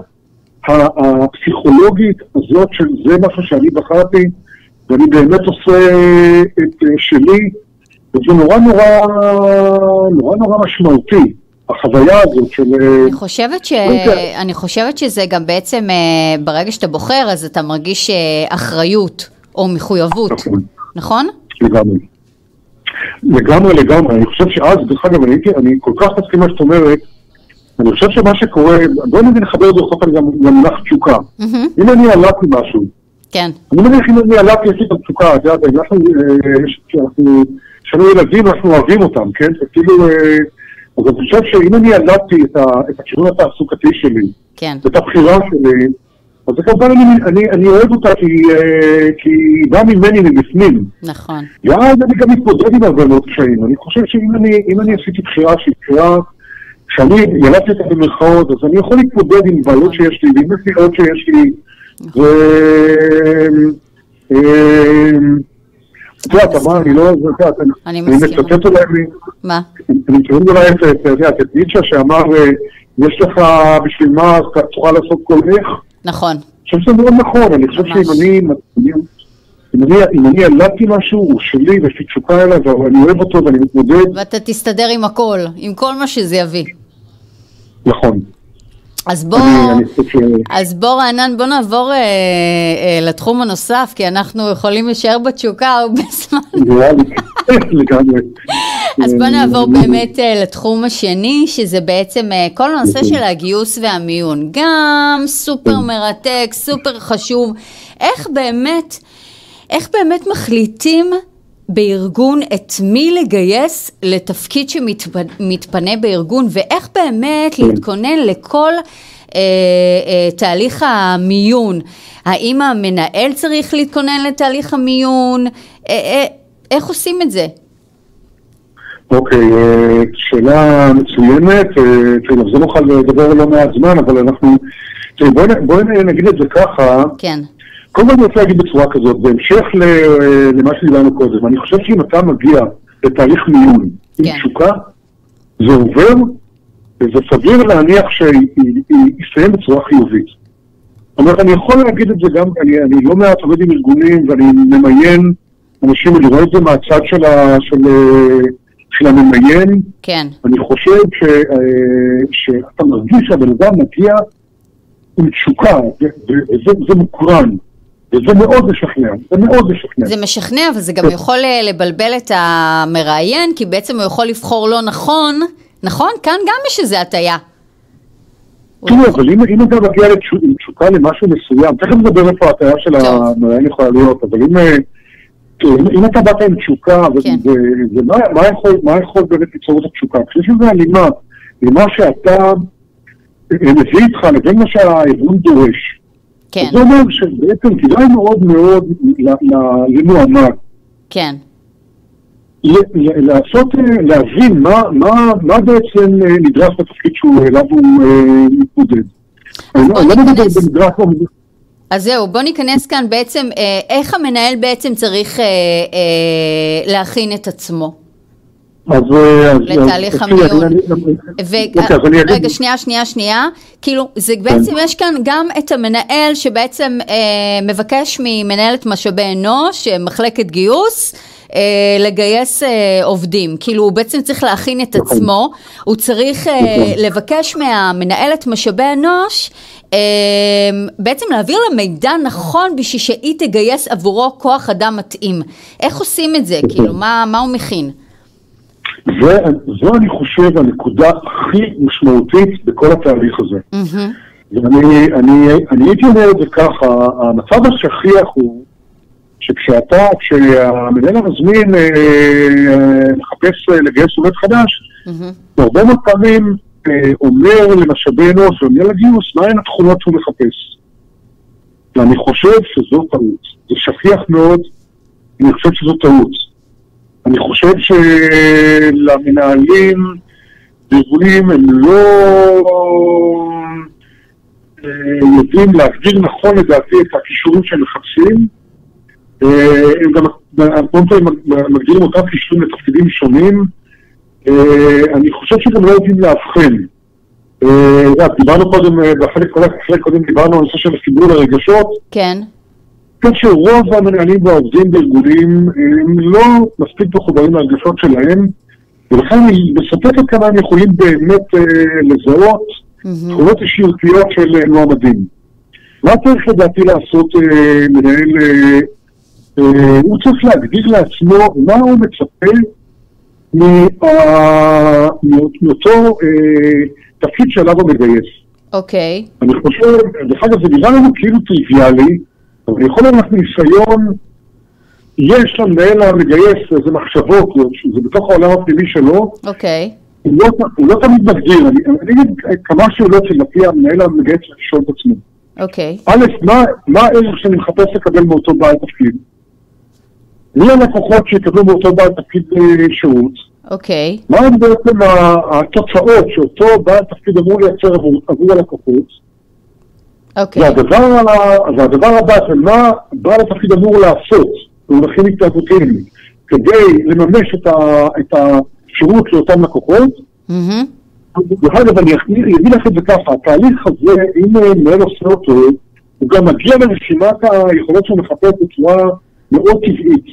הפסיכולוגית הזאת, שזה משהו שאני בחרתי, ואני באמת עושה את שלי, וזה נורא משמעותי, החוויה הזאת של... אני חושבת שזה גם בעצם, ברגע שאתה בוחר, אז אתה מרגיש אחריות או מחויבות, נכון? לגמרי, אני חושב שאז, דרך אגב, אני כל כך מסכים מה שאת אומרת, אני חושב שמה שקורה, בואו נבין לחבר את זה חופן גם למנח תשוקה. אם אני עלתי משהו, אני מניח אם אני עלתי, יש לי את התשוקה, כשאנו ילדים אנחנו אוהבים אותם, כן? אז אני חושב שאם אני עלתי את הכיוון התעסוקתי שלי, את הבחירה שלי, אז כמובן אני אוהב אותה כי היא באה ממני מבפנים. נכון. ואז אני גם מתמודד עם הרבה מאוד קשיים. אני חושב שאם אני עשיתי בחירה שהיא בחירה, כשאני ילדתי את המרכאות, אז אני יכול להתמודד עם בעלות שיש לי, ועם מסיעות שיש לי, את יודעת, אמרה, אני לא... אני מצטט אולי... מה? אני מצטט אולי את ניטשה שאמר, יש לך בשביל מה, אז אתה תוכל לעשות כל איך. נכון. אני חושב שזה מאוד נכון, אני חושב שאם אני ילדתי משהו, הוא שלי, ויש לי תשוקה אליו, ואני אוהב אותו, ואני מתמודד. ואתה תסתדר עם הכל, עם כל מה שזה יביא. נכון. אז בוא רענן, בוא נעבור לתחום הנוסף, כי אנחנו יכולים להישאר בתשוקה, ובזמן... לגמרי. אז בוא נעבור באמת לתחום השני, שזה בעצם כל הנושא של הגיוס והמיון. גם סופר מרתק, סופר חשוב. איך באמת מחליטים בארגון את מי לגייס לתפקיד שמתפנה בארגון, ואיך באמת להתכונן לכל תהליך המיון? האם המנהל צריך להתכונן לתהליך המיון? איך עושים את זה? אוקיי, שאלה מצוינת, זה נוכל לדבר לא מעט זמן, אבל אנחנו, בואי נגיד את זה ככה. כן. כל מה אני רוצה להגיד בצורה כזאת, בהמשך למה שדיברנו קודם, אני חושב שאם אתה מגיע לתהליך מיון עם תשוקה, זה עובר, וזה סביר להניח שיסיים בצורה חיובית. זאת אומרת, אני יכול להגיד את זה גם, אני לא מעט עובד עם ארגונים, ואני ממיין אנשים ולראות את זה מהצד של הממיין. כן. אני חושב שאתה מרגיש שהבן אדם מגיע עם תשוקה, וזה מוקרן. וזה מאוד משכנע, זה משכנע, אבל זה גם יכול לבלבל את המראיין, כי בעצם הוא יכול לבחור לא נכון, נכון? כאן גם יש איזה הטעיה. תראו, אבל אם אתה מגיע לתשוקה למשהו מסוים, תכף נדבר איפה הטעיה של המראיין יכולה להיות, אבל אם אתה באת עם תשוקה, מה יכול באמת ליצור את התשוקה? כשיש איזה הלימה שאתה מביא איתך לבין מה שהארגון דורש, זה אומר שבעצם כדאי מאוד מאוד למועמד. כן. להבין מה בעצם נדרש בתפקיד שאליו הוא מתמודד. אז זהו, בוא ניכנס כאן בעצם, איך המנהל בעצם צריך להכין את עצמו לתהליך המיון. רגע, שנייה, כאילו, זה בעצם יש כאן גם את המנהל שבעצם מבקש ממנהלת משאבי אנוש, מחלקת גיוס, לגייס עובדים. כאילו, הוא בעצם צריך להכין את עצמו, הוא צריך לבקש מהמנהלת משאבי אנוש, בעצם להעביר למידע נכון, בשביל שהיא תגייס עבורו כוח אדם מתאים. איך עושים את זה? כאילו, מה הוא מכין? זו אני חושב הנקודה הכי משמעותית בכל התהליך הזה. ואני הייתי אומר את זה ככה, המצב השכיח הוא כשהמנהל המזמין מחפש לגייס עובד חדש, הרבה מאוד פעמים אומר למשאבי אנוש ומנהל הגיוס מהן התכונות שהוא מחפש. ואני חושב שזו טעות. זה שכיח מאוד, אני חושב שזו טעות. אני חושב שלמנהלים וארגונים הם לא יודעים להגדיר נכון לדעתי את הכישורים שהם מחפשים. הם גם מגדירים אותם כישורים לתפקידים שונים. אני חושב שגם לא יודעים להבחן. דיברנו קודם, בחלק קודם דיברנו על נושא של חיבור הרגשות. כן. כך שרוב המנהלים והעובדים בארגונים הם לא מספיק מחוברים להרגשות שלהם, ולכן היא מספקת כמה הם יכולים באמת לזהות תכונות אישיותיות של מועמדים. מה צריך לדעתי לעשות מנהל? הוא צריך להגדיר לעצמו מה הוא מצפה מאותו תפקיד שעליו הוא מגייס. אוקיי. אני חושב, דרך אגב, זה נראה לנו כאילו טריוויאלי, אבל יכול להיות ניסיון, יש למנהל המגייס איזה מחשבות, זה בתוך העולם הפנימי שלו. אוקיי. הוא לא תמיד מגדיר, אני אגיד כמה שאלות שלפיה המנהל המגייס לשאול את עצמו. אוקיי. א', מה הערך שאני מחפש לקבל מאותו בעל תפקיד? מי הלקוחות שיקבלו מאותו בעל תפקיד שירות? אוקיי. מה הן בעצם התוצאות שאותו בעל תפקיד אמור לייצר עבור הלקוחות? והדבר הבא, מה בעל התפקיד אמור לעשות במונחים התנהגותיים כדי לממש את השירות לאותם לקוחות? ואגב, אני אגיד לך את זה ככה, התהליך הזה, אם מנהל עושה אותו, הוא גם מגיע לרשימת היכולות שהוא מחפש בצורה מאוד טבעית.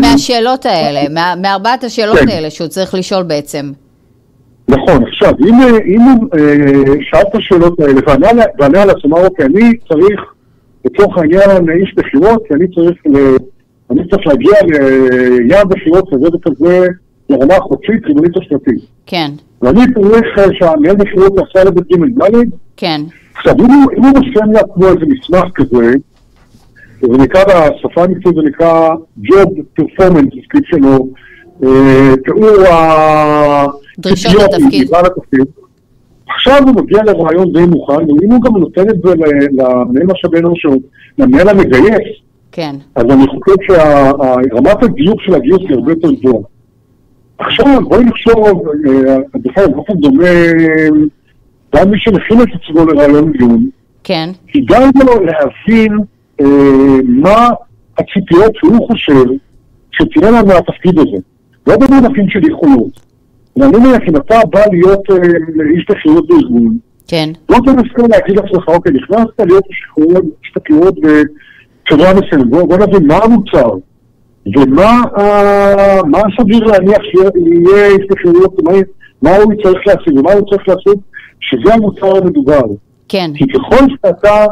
מהשאלות האלה, מארבעת השאלות האלה שהוא צריך לשאול בעצם. נכון, עכשיו, אם שאלת את השאלות האלה וענה על עצמה, אוקיי, אני צריך, לצורך העניין, איש בחירות, כי אני צריך אני צריך להגיע ליעד השירות כזה וכזה לרמה חודשית, חיבונית השנתית. כן. ואני צריך שהיעד השירות יעשה לבית ג' ד'. כן. עכשיו, אם הוא משכן לעצמו איזה מסמך כזה, זה נקרא, בשפה המקצועית זה נקרא Job Performance, תפקיד שלו, תיאור דרישות התפקיד. עכשיו הוא מגיע לרעיון די מוכן, ואם הוא גם נותן את זה למנהל משאבי אנוש, למנהל המגייס, כן. אז אני חושב שרמת הדיוק של הגיוס היא הרבה יותר גדולה. עכשיו, בואי נחשוב, בכלל, באופן דומה, גם מי שמכין את עצמו לרעיון דיון, כן. ידע לו להבין מה הציפיות שהוא חושב שתראה לה מהתפקיד הזה. לא במונחים של יכולות. ואני אומר, אם אתה בא להיות איש תחירות בארגון, כן. לא תנסה להגיד לעצמך, אוקיי, נכנסת להיות איש תחירות חברה מסוימת, בוא נבין מה המוצר, ומה סביר להניח שיהיה איש תחירות, מה הוא צריך להשיג, ומה הוא צריך להשיג, שזה המוצר המדובר. כן. כי ככל שאתה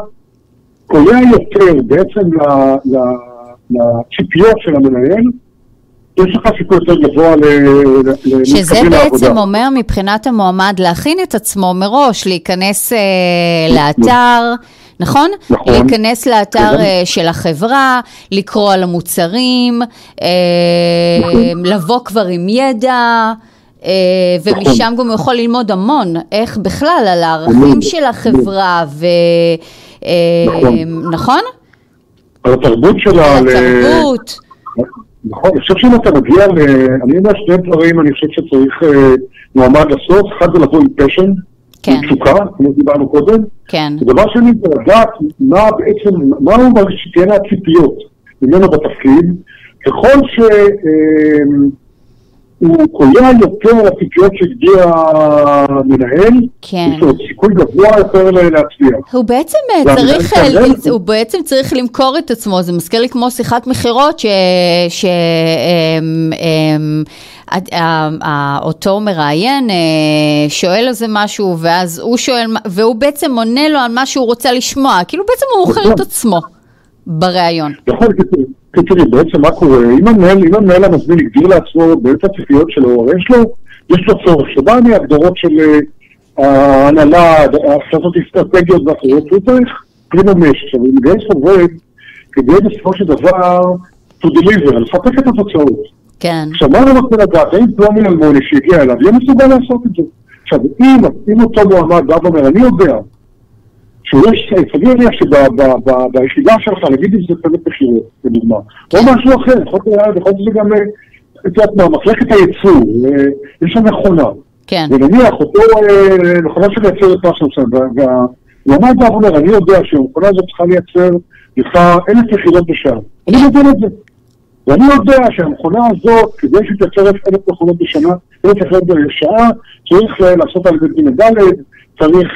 קולע יותר בעצם לציפיות של המנהל, יש לך סיכוי יותר גבוה למתקבל שזה בעצם אומר מבחינת המועמד להכין את עצמו מראש, להיכנס לאתר, נכון? להיכנס לאתר של החברה, לקרוא על המוצרים, לבוא כבר עם ידע, ומשם גם יכול ללמוד המון, איך בכלל על הערכים של החברה, נכון? על התרבות שלה. על התרבות. נכון, אני חושב שאם אתה מגיע, אני יודע שני דברים, אני חושב שצריך מועמד לעשות, אחד זה לבוא עם פשן, עם תשוקה, כמו דיברנו קודם. כן. הדבר שני זה לדעת מה בעצם, מה הוא מרגיש שתהיינה הציפיות ממנו בתפקיד, ככל שהוא קולע יותר על הציפיות שהגיע מנהל, יש לו סיכוי גבוה יותר להצליח. הוא בעצם צריך למכור את עצמו, זה מזכיר לי כמו שיחת מחירות, שאותו מראיין שואל איזה משהו, ואז הוא שואל, והוא בעצם עונה לו על מה שהוא רוצה לשמוע, כאילו בעצם הוא מוכר את עצמו בראיון. יכול להיות. תראי, בעצם מה קורה, אם המנהל המזמין הגדיר לעצמו בעצם הציפיות שלו, יש לו צורך שבא מהגדרות של ההנהלה, החלטות אסטרטגיות ואחרות, הוא צריך לממש. עכשיו, הוא מגייס עובד כדי בסופו של דבר to deliver, לפתח את התוצאות. כן. עכשיו, מה לא רק לדעת, האם פלומין אלמוני שהגיע אליו, יהיה מסוגל לעשות את זה. עכשיו, אם אותו מועמד בא ואומר, אני יודע, שיש, תגיד לי שביחידה שלך, נגיד אם זה פרק בחירות, לדוגמה, או משהו אחר, יכול להיות גם, מחלקת הייצור, יש שם מכונה, ונניח אותו, מכונה שמייצר את מה שעושה, והמועמד בא ואומר, אני יודע שהמכונה הזאת צריכה לייצר לך 1,000 יחידות בשעה, אני מבין את זה, ואני יודע שהמכונה הזאת, כדי שתייצר 1,000 מכונות בשנה, 1,000 יחידות בשעה, צריך לעשות על ידי מדלת, צריך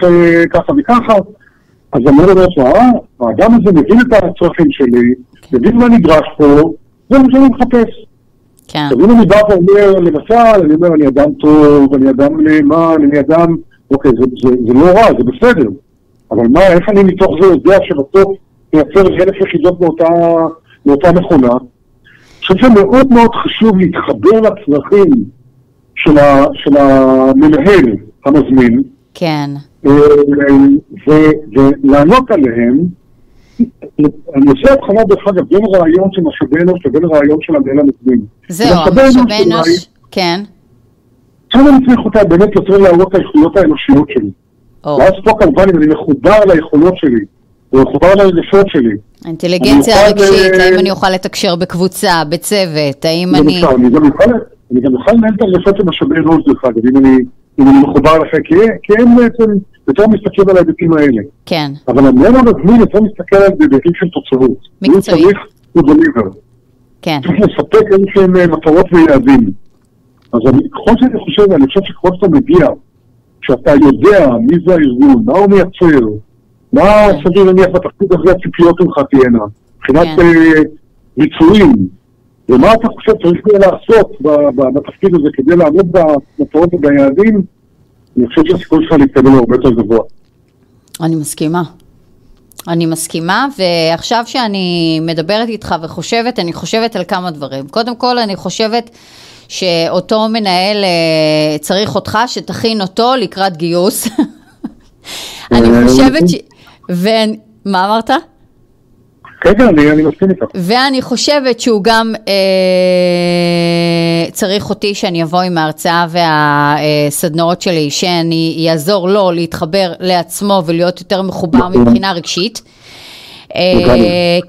ככה וככה, אז אני לא יודעת מה, האדם הזה מבין את הצרכים שלי, מבין מה נדרש פה, זה מה שאני מחפש. תבין אני בא ואומר למשל, אני אומר אני אדם טוב, אני אדם נאמן, אני אדם, אוקיי, זה לא רע, זה בסדר. אבל מה, איך אני מתוך זה יודע שבסוף מייצר 1,000 יחידות באותה מכונה? אני חושב שמאוד מאוד חשוב להתחבר לצרכים של המנהל המזמין, כן. ולענות עליהם, אני עושה התחלה דרך אגב בין רעיון של משאבי אנוש לבין רעיון של המנהל המזמין. זהו, משאבי אנוש, כן. עכשיו אני צריך אותה באמת יותר להראות את היכולות האנושיות שלי. ואז פה כמובן אם אני מחובר ליכולות שלי, ומחובר לרגשות שלי. אינטליגנציה רגשית, האם אני אוכל לתקשר בקבוצה, בצוות, האם אני... אני גם אוכל לנהל את הרגשות של משאבי אנוש דרך אגב, אם אני... אם אני מחובר לך, כי הם בעצם יותר מסתכל על ההיבטים האלה. כן. אבל המנהל המזמין יותר מסתכל על היבטים של תוצאות. מקצועי. הוא צריך לדליבר. כן. צריך לספק איזשהם מטרות ויעדים. אז אני חושב שכל שאתה מגיע, שאתה יודע מי זה הארגון, מה הוא מייצר, מה סביר להניח בתפקיד הזה הציפיות ממך תהיינה, מבחינת ביצועים, ומה אתה חושב צריך לעשות בתפקיד הזה כדי לעמוד במטרות וביעדים, אני חושב שהסיכוי שלך להתקבל הרבה יותר גבוה. אני מסכימה. אני מסכימה, ועכשיו שאני מדברת איתך וחושבת, אני חושבת על כמה דברים. קודם כל, אני חושבת שאותו מנהל צריך אותך, שתכין אותו לקראת גיוס. אני חושבת ש... מה אמרת? כן, אני מסכים איתך. ואני חושבת שהוא גם צריך אותי שאני אבוא עם ההרצאה והסדנאות שלי, שאני אעזור לו להתחבר לעצמו ולהיות יותר מחובר מבחינה רגשית.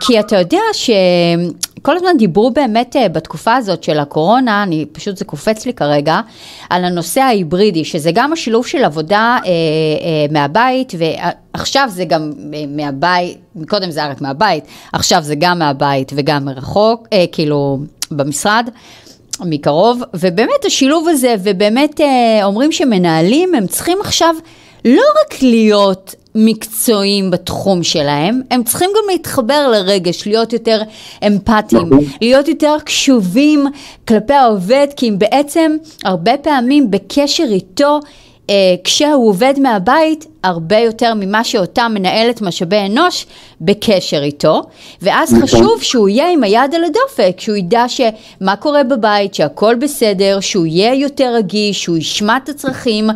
כי אתה יודע שכל הזמן דיברו באמת בתקופה הזאת של הקורונה, אני פשוט זה קופץ לי כרגע, על הנושא ההיברידי, שזה גם השילוב של עבודה מהבית, ועכשיו זה גם מהבית, קודם זה רק מהבית, עכשיו זה גם מהבית וגם מרחוק, כאילו במשרד, מקרוב, ובאמת השילוב הזה, ובאמת אומרים שמנהלים, הם צריכים עכשיו לא רק להיות מקצועיים בתחום שלהם, הם צריכים גם להתחבר לרגש, להיות יותר אמפתיים, להיות יותר קשובים כלפי העובד, כי הם בעצם הרבה פעמים בקשר איתו, כשהוא עובד מהבית, הרבה יותר ממה שאותה מנהלת משאבי אנוש בקשר איתו, ואז חשוב שהוא יהיה עם היד על הדופק, שהוא ידע שמה קורה בבית, שהכל בסדר, שהוא יהיה יותר רגיש, שהוא ישמע את הצרכים,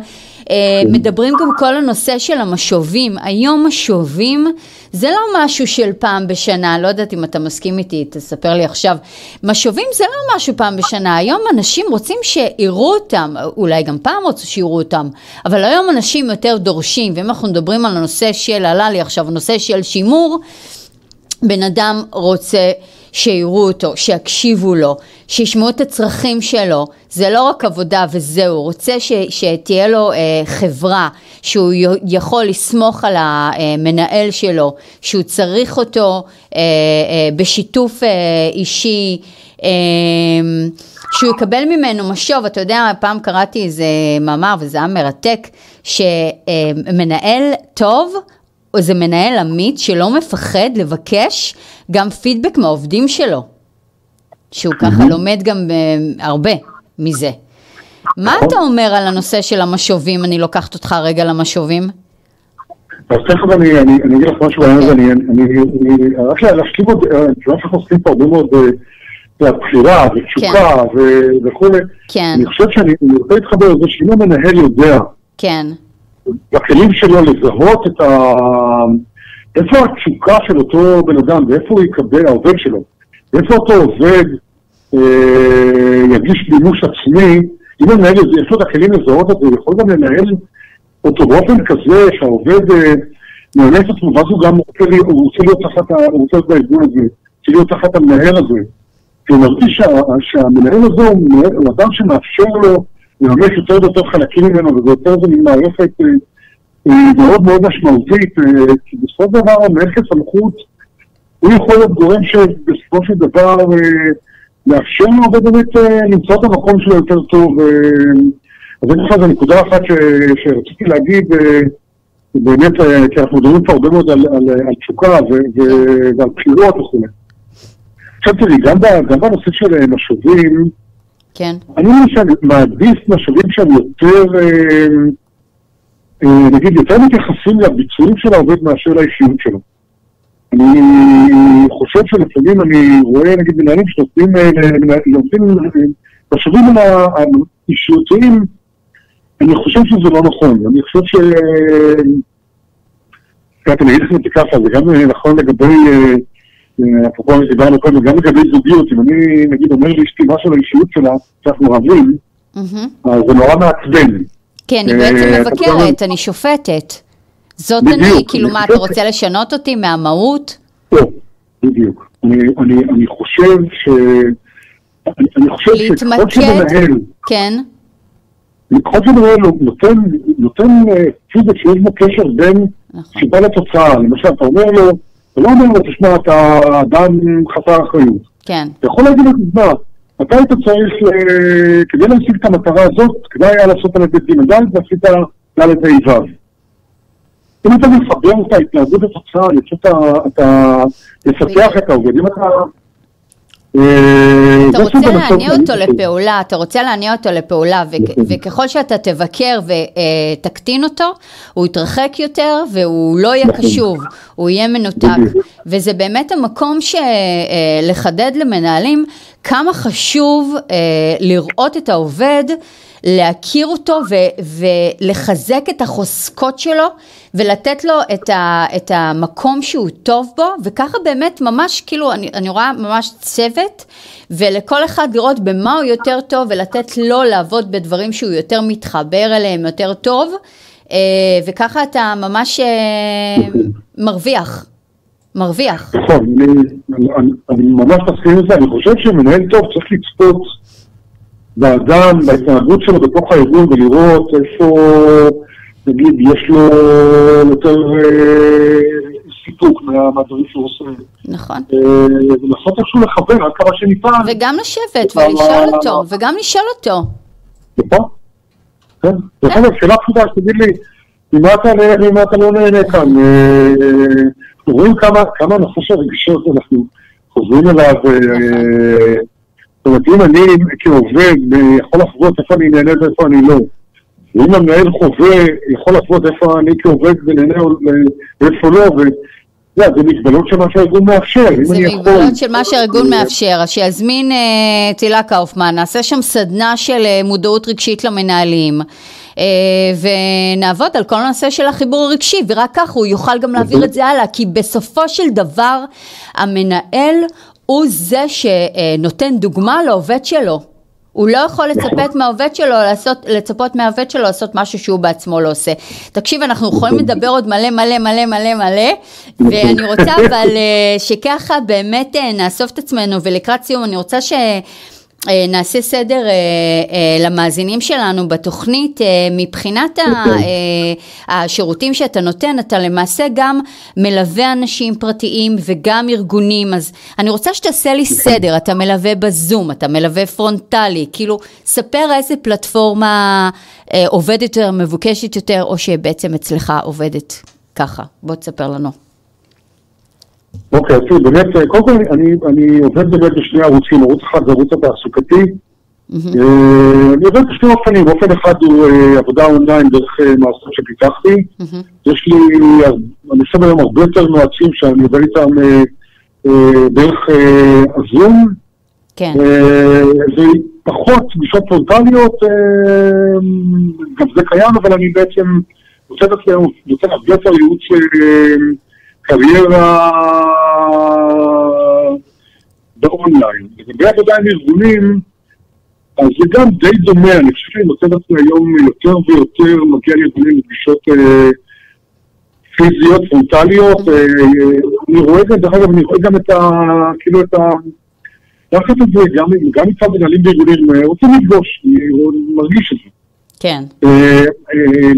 מדברים גם כל הנושא של המשובים, היום משובים זה לא משהו של פעם בשנה, לא יודעת אם אתה מסכים איתי, תספר לי עכשיו, משובים זה לא משהו פעם בשנה, היום אנשים רוצים שיראו אותם, אולי גם פעם רוצים שיראו אותם, אבל היום אנשים יותר דורשים, ואם אנחנו מדברים על הנושא של, עלה לי עכשיו, הנושא של שימור, בן אדם רוצה שיראו אותו, שיקשיבו לו, שישמעו את הצרכים שלו, זה לא רק עבודה וזהו, הוא רוצה שתהיה לו חברה, שהוא יכול לסמוך על המנהל שלו, שהוא צריך אותו בשיתוף אישי, שהוא יקבל ממנו משוב, אתה יודע, פעם קראתי איזה מאמר, וזה היה מרתק, שמנהל טוב, או זה מנהל עמית שלא מפחד לבקש גם פידבק מהעובדים שלו, שהוא ככה לומד גם הרבה מזה. מה אתה אומר על הנושא של המשובים? אני לוקחת אותך רגע למשובים. אז תכף אני אגיד לך משהו, רק להשכים עוד, תשמע שאנחנו עושים פה הרבה מאוד בחירה ותשוקה וכו'. אני חושב שאני רוצה להתחבר לזה שאם המנהל יודע. כן. בכלים שלו לזהות את איפה התשוקה של אותו בן אדם, ואיפה הוא יקבל העובד שלו, ואיפה אותו עובד יגיש מימוש עצמי, אם הוא מנהל, יש לו את הכלים לזהות את זה, הוא יכול גם לנהל אותו באופן כזה, שהעובד נהנה את עצמו, ואז הוא גם רוצה להיות תחת, הוא רוצה בארגון הזה, רוצה להיות תחת המנהל הזה, כי הוא מרגיש שהמנהל הזה הוא אדם שמאפשר לו, ממש יותר יותר חלקים ממנו, וזה יותר זה ממערכת מאוד מאוד משמעותית, כי בסופו של דבר, מלכת סמכות, הוא יכול להיות גורם שבסופו של דבר מאפשר לו באמת למצוא את המקום שלו יותר טוב. אז אני חושב, זו נקודה אחת שרציתי להגיד, באמת, כי אנחנו מדברים פה הרבה מאוד על תשוקה ועל בחירות וכו'. עכשיו תראי, גם בנושא של משובים, כן. אני מעדיף משאבים שהם יותר, נגיד, יותר מתייחסים לביצועים של העובד מאשר לאישיות שלו. אני חושב שלפעמים אני רואה, נגיד, מנהלים שנותנים משאבים על האישיותיים, אני חושב שזה לא נכון. אני חושב אני אגיד לך מתקפה, זה גם נכון לגבי אפרופו דיברנו קודם, גם לגבי זוגיות, אם אני נגיד אומר לאשתי משהו על האישיות שלה, שאנחנו אוהבים, אז זה נורא מעצבן. כן, אני בעצם מבקרת, אני שופטת. זאת אני, כאילו מה, אתה רוצה לשנות אותי מהמהות? לא, בדיוק. אני חושב שכחות שמנהל, כחות שמנהל נותן פידבק שיש בו קשר בין סיבה לתוצאה. למשל, אתה אומר לו, אתה לא אומר לו, תשמע, אתה אדם חסר אחריות. כן. אתה יכול להגיד את דבר, אתה היית צריך, כדי להשיג את המטרה הזאת, כדי היה לעשות על ידי ג' ועשית על ידי עיוו. אם אתה מחבר אותה, התנהגות את התוצאה, לפשוט אתה תספח את העובד. אם אתה אתה רוצה להניע אותו לפעולה, וככל שאתה תבקר ותקטין אותו, הוא יתרחק יותר, והוא לא יהיה קשוב, הוא יהיה מנותק, וזה באמת המקום שלחדד למנהלים, כמה חשוב לראות את העובד, להכיר אותו ולחזק את החוזקות שלו, ולתת לו את המקום שהוא טוב בו, וככה באמת ממש, כאילו, אני רואה ממש צוות, ולכל אחד לראות במה הוא יותר טוב, ולתת לו לעבוד בדברים שהוא יותר מתחבר אליהם, יותר טוב, וככה אתה ממש מרוויח. נכון, אני ממש מסכים את זה, אני חושב שמנהל טוב צריך לצפות באדם, בהתנהגות שלו בתוך הארגון, ולראות איפה, נגיד, יש לו יותר סיפוק מהדברים שהוא עושה. נכון. ולעשות איזשהו לחבר, עד כמה שניתן. וגם לשבת, ולשאול אותו. נכון? כן. נכון, שאלה פשוטה, שתגיד לי, ממה אתה נהנה, ממה אתה לא נהנה כאן. אנחנו רואים כמה נחוש הרגשות, אנחנו חוזרים אליו. זאת אומרת, אם אני כעובד יכול לחוות איפה אני נהנה ואיפה אני לא, ואם המנהל חווה יכול לחוות איפה אני כעובד ונהנה ואיפה לא, זה מגבלות של מה שהארגון מאפשר. זה מגבלות של מה שהארגון מאפשר, שיזמין את הילה קאופמן, נעשה שם סדנה של מודעות רגשית למנהלים, ונעבוד על כל הנושא של החיבור הרגשי, ורק כך הוא יוכל גם להעביר את זה הלאה, כי בסופו של דבר המנהל הוא זה שנותן דוגמה לעובד שלו. הוא לא יכול לצפות מהעובד שלו לעשות משהו שהוא בעצמו לא עושה. תקשיב, אנחנו יכולים לדבר עוד מלא, ואני רוצה אבל שככה באמת נאסוף את עצמנו, ולקראת סיום אני רוצה שנעשה סדר למאזינים שלנו בתוכנית, מבחינת השירותים שאתה נותן, אתה למעשה גם מלווה אנשים פרטיים וגם ארגונים, אז אני רוצה שתעשה לי סדר, אתה מלווה בזום, אתה מלווה פרונטלי, כאילו ספר איזה פלטפורמה עובדת יותר, מבוקשת יותר, או שבעצם אצלך עובדת ככה, בוא תספר לנו. אוקיי, אז באמת, קודם כל אני עובד באמת בשני ערוצים, ערוץ אחד זה ערוץ התעסוקתי, אני עובד בשני אופנים, אופן אחד הוא עבודה אונליין דרך מערכות שפיתחתי, יש לי, אני שם היום הרבה יותר נועצים שאני עובד איתם דרך הזום, זה פחות פגישות פרונטליות, גם זה קיים, אבל אני בעצם רוצה הרבה יותר ייעוץ קריירה באונליין. לגבי עבודה עם ארגונים, אז זה גם די דומה, אני חושב שאני מוצא את עצמי היום יותר ויותר מגיע לארגונים לפגישות פיזיות, פרונטליות, אני רואה גם, דרך אגב, אני רואה גם את כאילו את דרך את זה, גם מצד מנהלים בארגונים, רוצים לפגוש, אני מרגיש את זה. כן.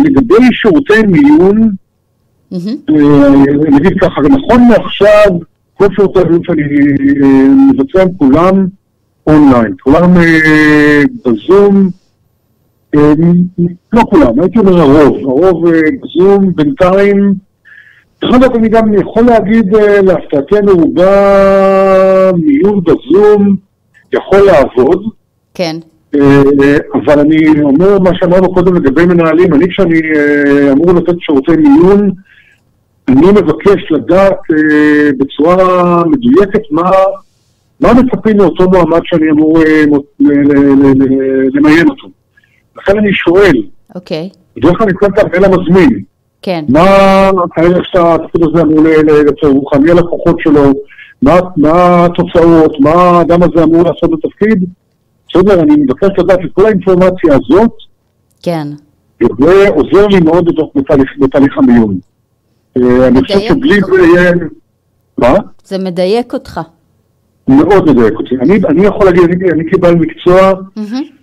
לגבי שירותי מיון, נגיד ככה, נכון מעכשיו, כל שירותי המיון שאני מבצע עם כולם אונליין, כולם בזום, לא כולם, הייתי אומר הרוב בזום, בינתיים, תכף אני גם יכול להגיד להפתעתי מרובה, מיון בזום יכול לעבוד, כן. אבל אני אומר מה שאמרנו קודם לגבי מנהלים, אני כשאני אמור לתת שירותי מיון, אני מבקש לדעת בצורה מדויקת מה מצפים לאותו מועמד שאני אמור למיין אותו. לכן אני שואל, בדרך כלל אני קודם את המנהל המזמין, מה הערך שהתפקיד הזה אמור לצורך, מי הלקוחות שלו, מה התוצאות, מה האדם הזה אמור לעשות בתפקיד, בסדר, אני מבקש לדעת את כל האינפורמציה הזאת, וזה עוזר לי מאוד בתהליך המיון. אני חושב שבלי זה יהיה... מה? זה מדייק אותך. מאוד מדייק אותי. אני יכול להגיד, אני קיבל מקצוע,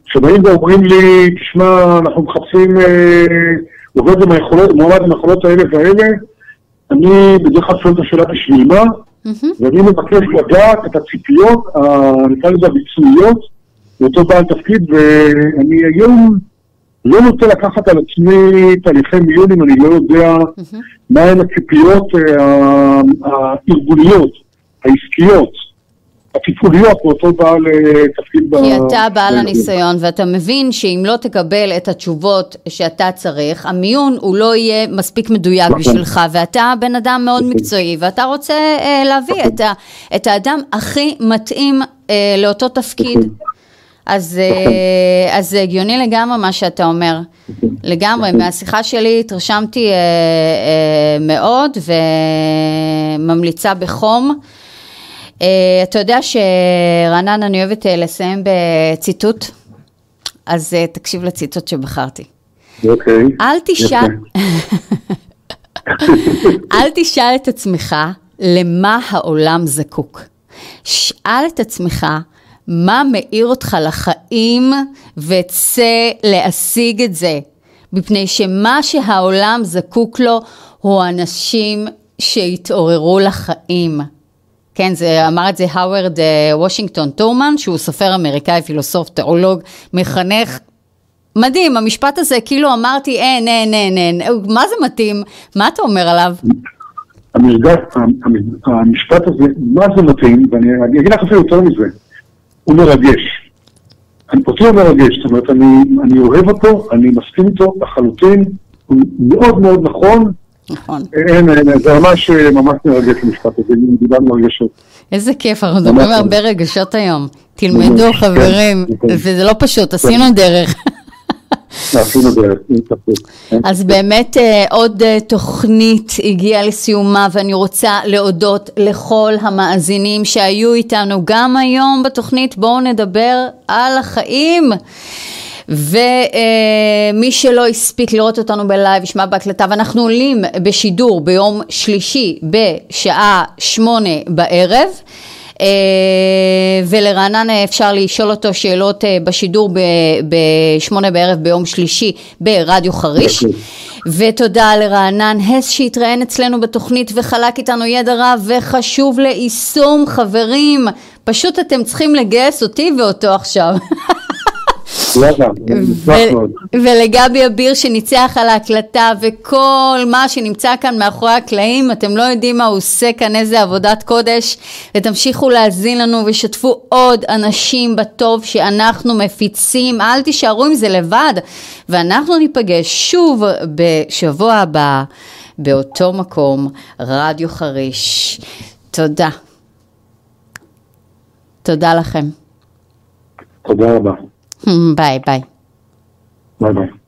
שבאים ואומרים לי, תשמע, אנחנו מחפשים עובד עם היכולות, מועמד עם היכולות האלה והאלה, אני בדרך כלל שואל את השאלה בשביל מה, ואני מבקש לדעת את הציפיות, נקרא לזה הביצועיות, אותו בעל תפקיד, ואני היום לא נוטה לקחת על עצמי תהליכי מיון אם אני לא יודע מהן הציפיות הארגוניות, העסקיות, התפעוליות, אותו בעל תפקיד. כי אתה בעל הניסיון, ואתה מבין שאם לא תקבל את התשובות שאתה צריך, המיון הוא לא יהיה מספיק מדויק בשבילך, ואתה בן אדם מאוד מקצועי, ואתה רוצה להביא את האדם הכי מתאים לאותו תפקיד. אז זה הגיוני לגמרי מה שאתה אומר, לגמרי. מהשיחה שלי התרשמתי מאוד, וממליצה בחום. אתה יודע שרנן, אני אוהבת לסיים בציטוט, אז תקשיב לציטוט שבחרתי. אוקיי. אל תשאל את עצמך למה העולם זקוק. שאל את עצמך מה מאיר אותך לחיים וצא להשיג את זה. מפני שמה שהעולם זקוק לו הוא אנשים שהתעוררו לחיים. כן, זה, אמר את זה האוורד וושינגטון טורמן, שהוא סופר אמריקאי, פילוסוף, תיאולוג, מחנך. מדהים, המשפט הזה, כאילו אמרתי, אין, מה זה מתאים? מה אתה אומר עליו? המשפט הזה, מה זה מתאים, ואני אגיד לך אפילו יותר מזה, הוא מרגש. אותי הוא מרגש, זאת אומרת, אני אוהב אותו, אני מסכים איתו לחלוטין, הוא מאוד מאוד נכון, נכון. זה ממש מרגש למשפט הזה, אני מדיבה מרגשות. איזה כיף, אנחנו מדברים הרבה רגשות היום. תלמדו חברים, וזה לא פשוט, עשינו דרך. אז באמת עוד תוכנית הגיעה לסיומה, ואני רוצה להודות לכל המאזינים שהיו איתנו גם היום בתוכנית. בואו נדבר על החיים. ומי שלא הספיק לראות אותנו בלייב, ישמע בהקלטה, ואנחנו עולים בשידור ביום שלישי בשעה 20:00 ולרענן אפשר לשאול אותו שאלות בשידור ב-20:00 ביום שלישי ברדיו חריש. ותודה לרענן הס שהתראיין אצלנו בתוכנית וחלק איתנו ידע רב וחשוב ליישום. חברים, פשוט אתם צריכים לגייס אותי ואותו עכשיו. ולגבי אביר שניצח על ההקלטה, וכל מה שנמצא כאן מאחורי הקלעים, אתם לא יודעים מה הוא עושה כאן, איזה עבודת קודש. ותמשיכו להזין לנו ושתפו עוד אנשים בטוב שאנחנו מפיצים, אל תישארו עם זה לבד. ואנחנו ניפגש שוב בשבוע הבא באותו מקום, רדיו חריש. תודה, תודה לכם, תודה רבה. Bye bye. Bye bye.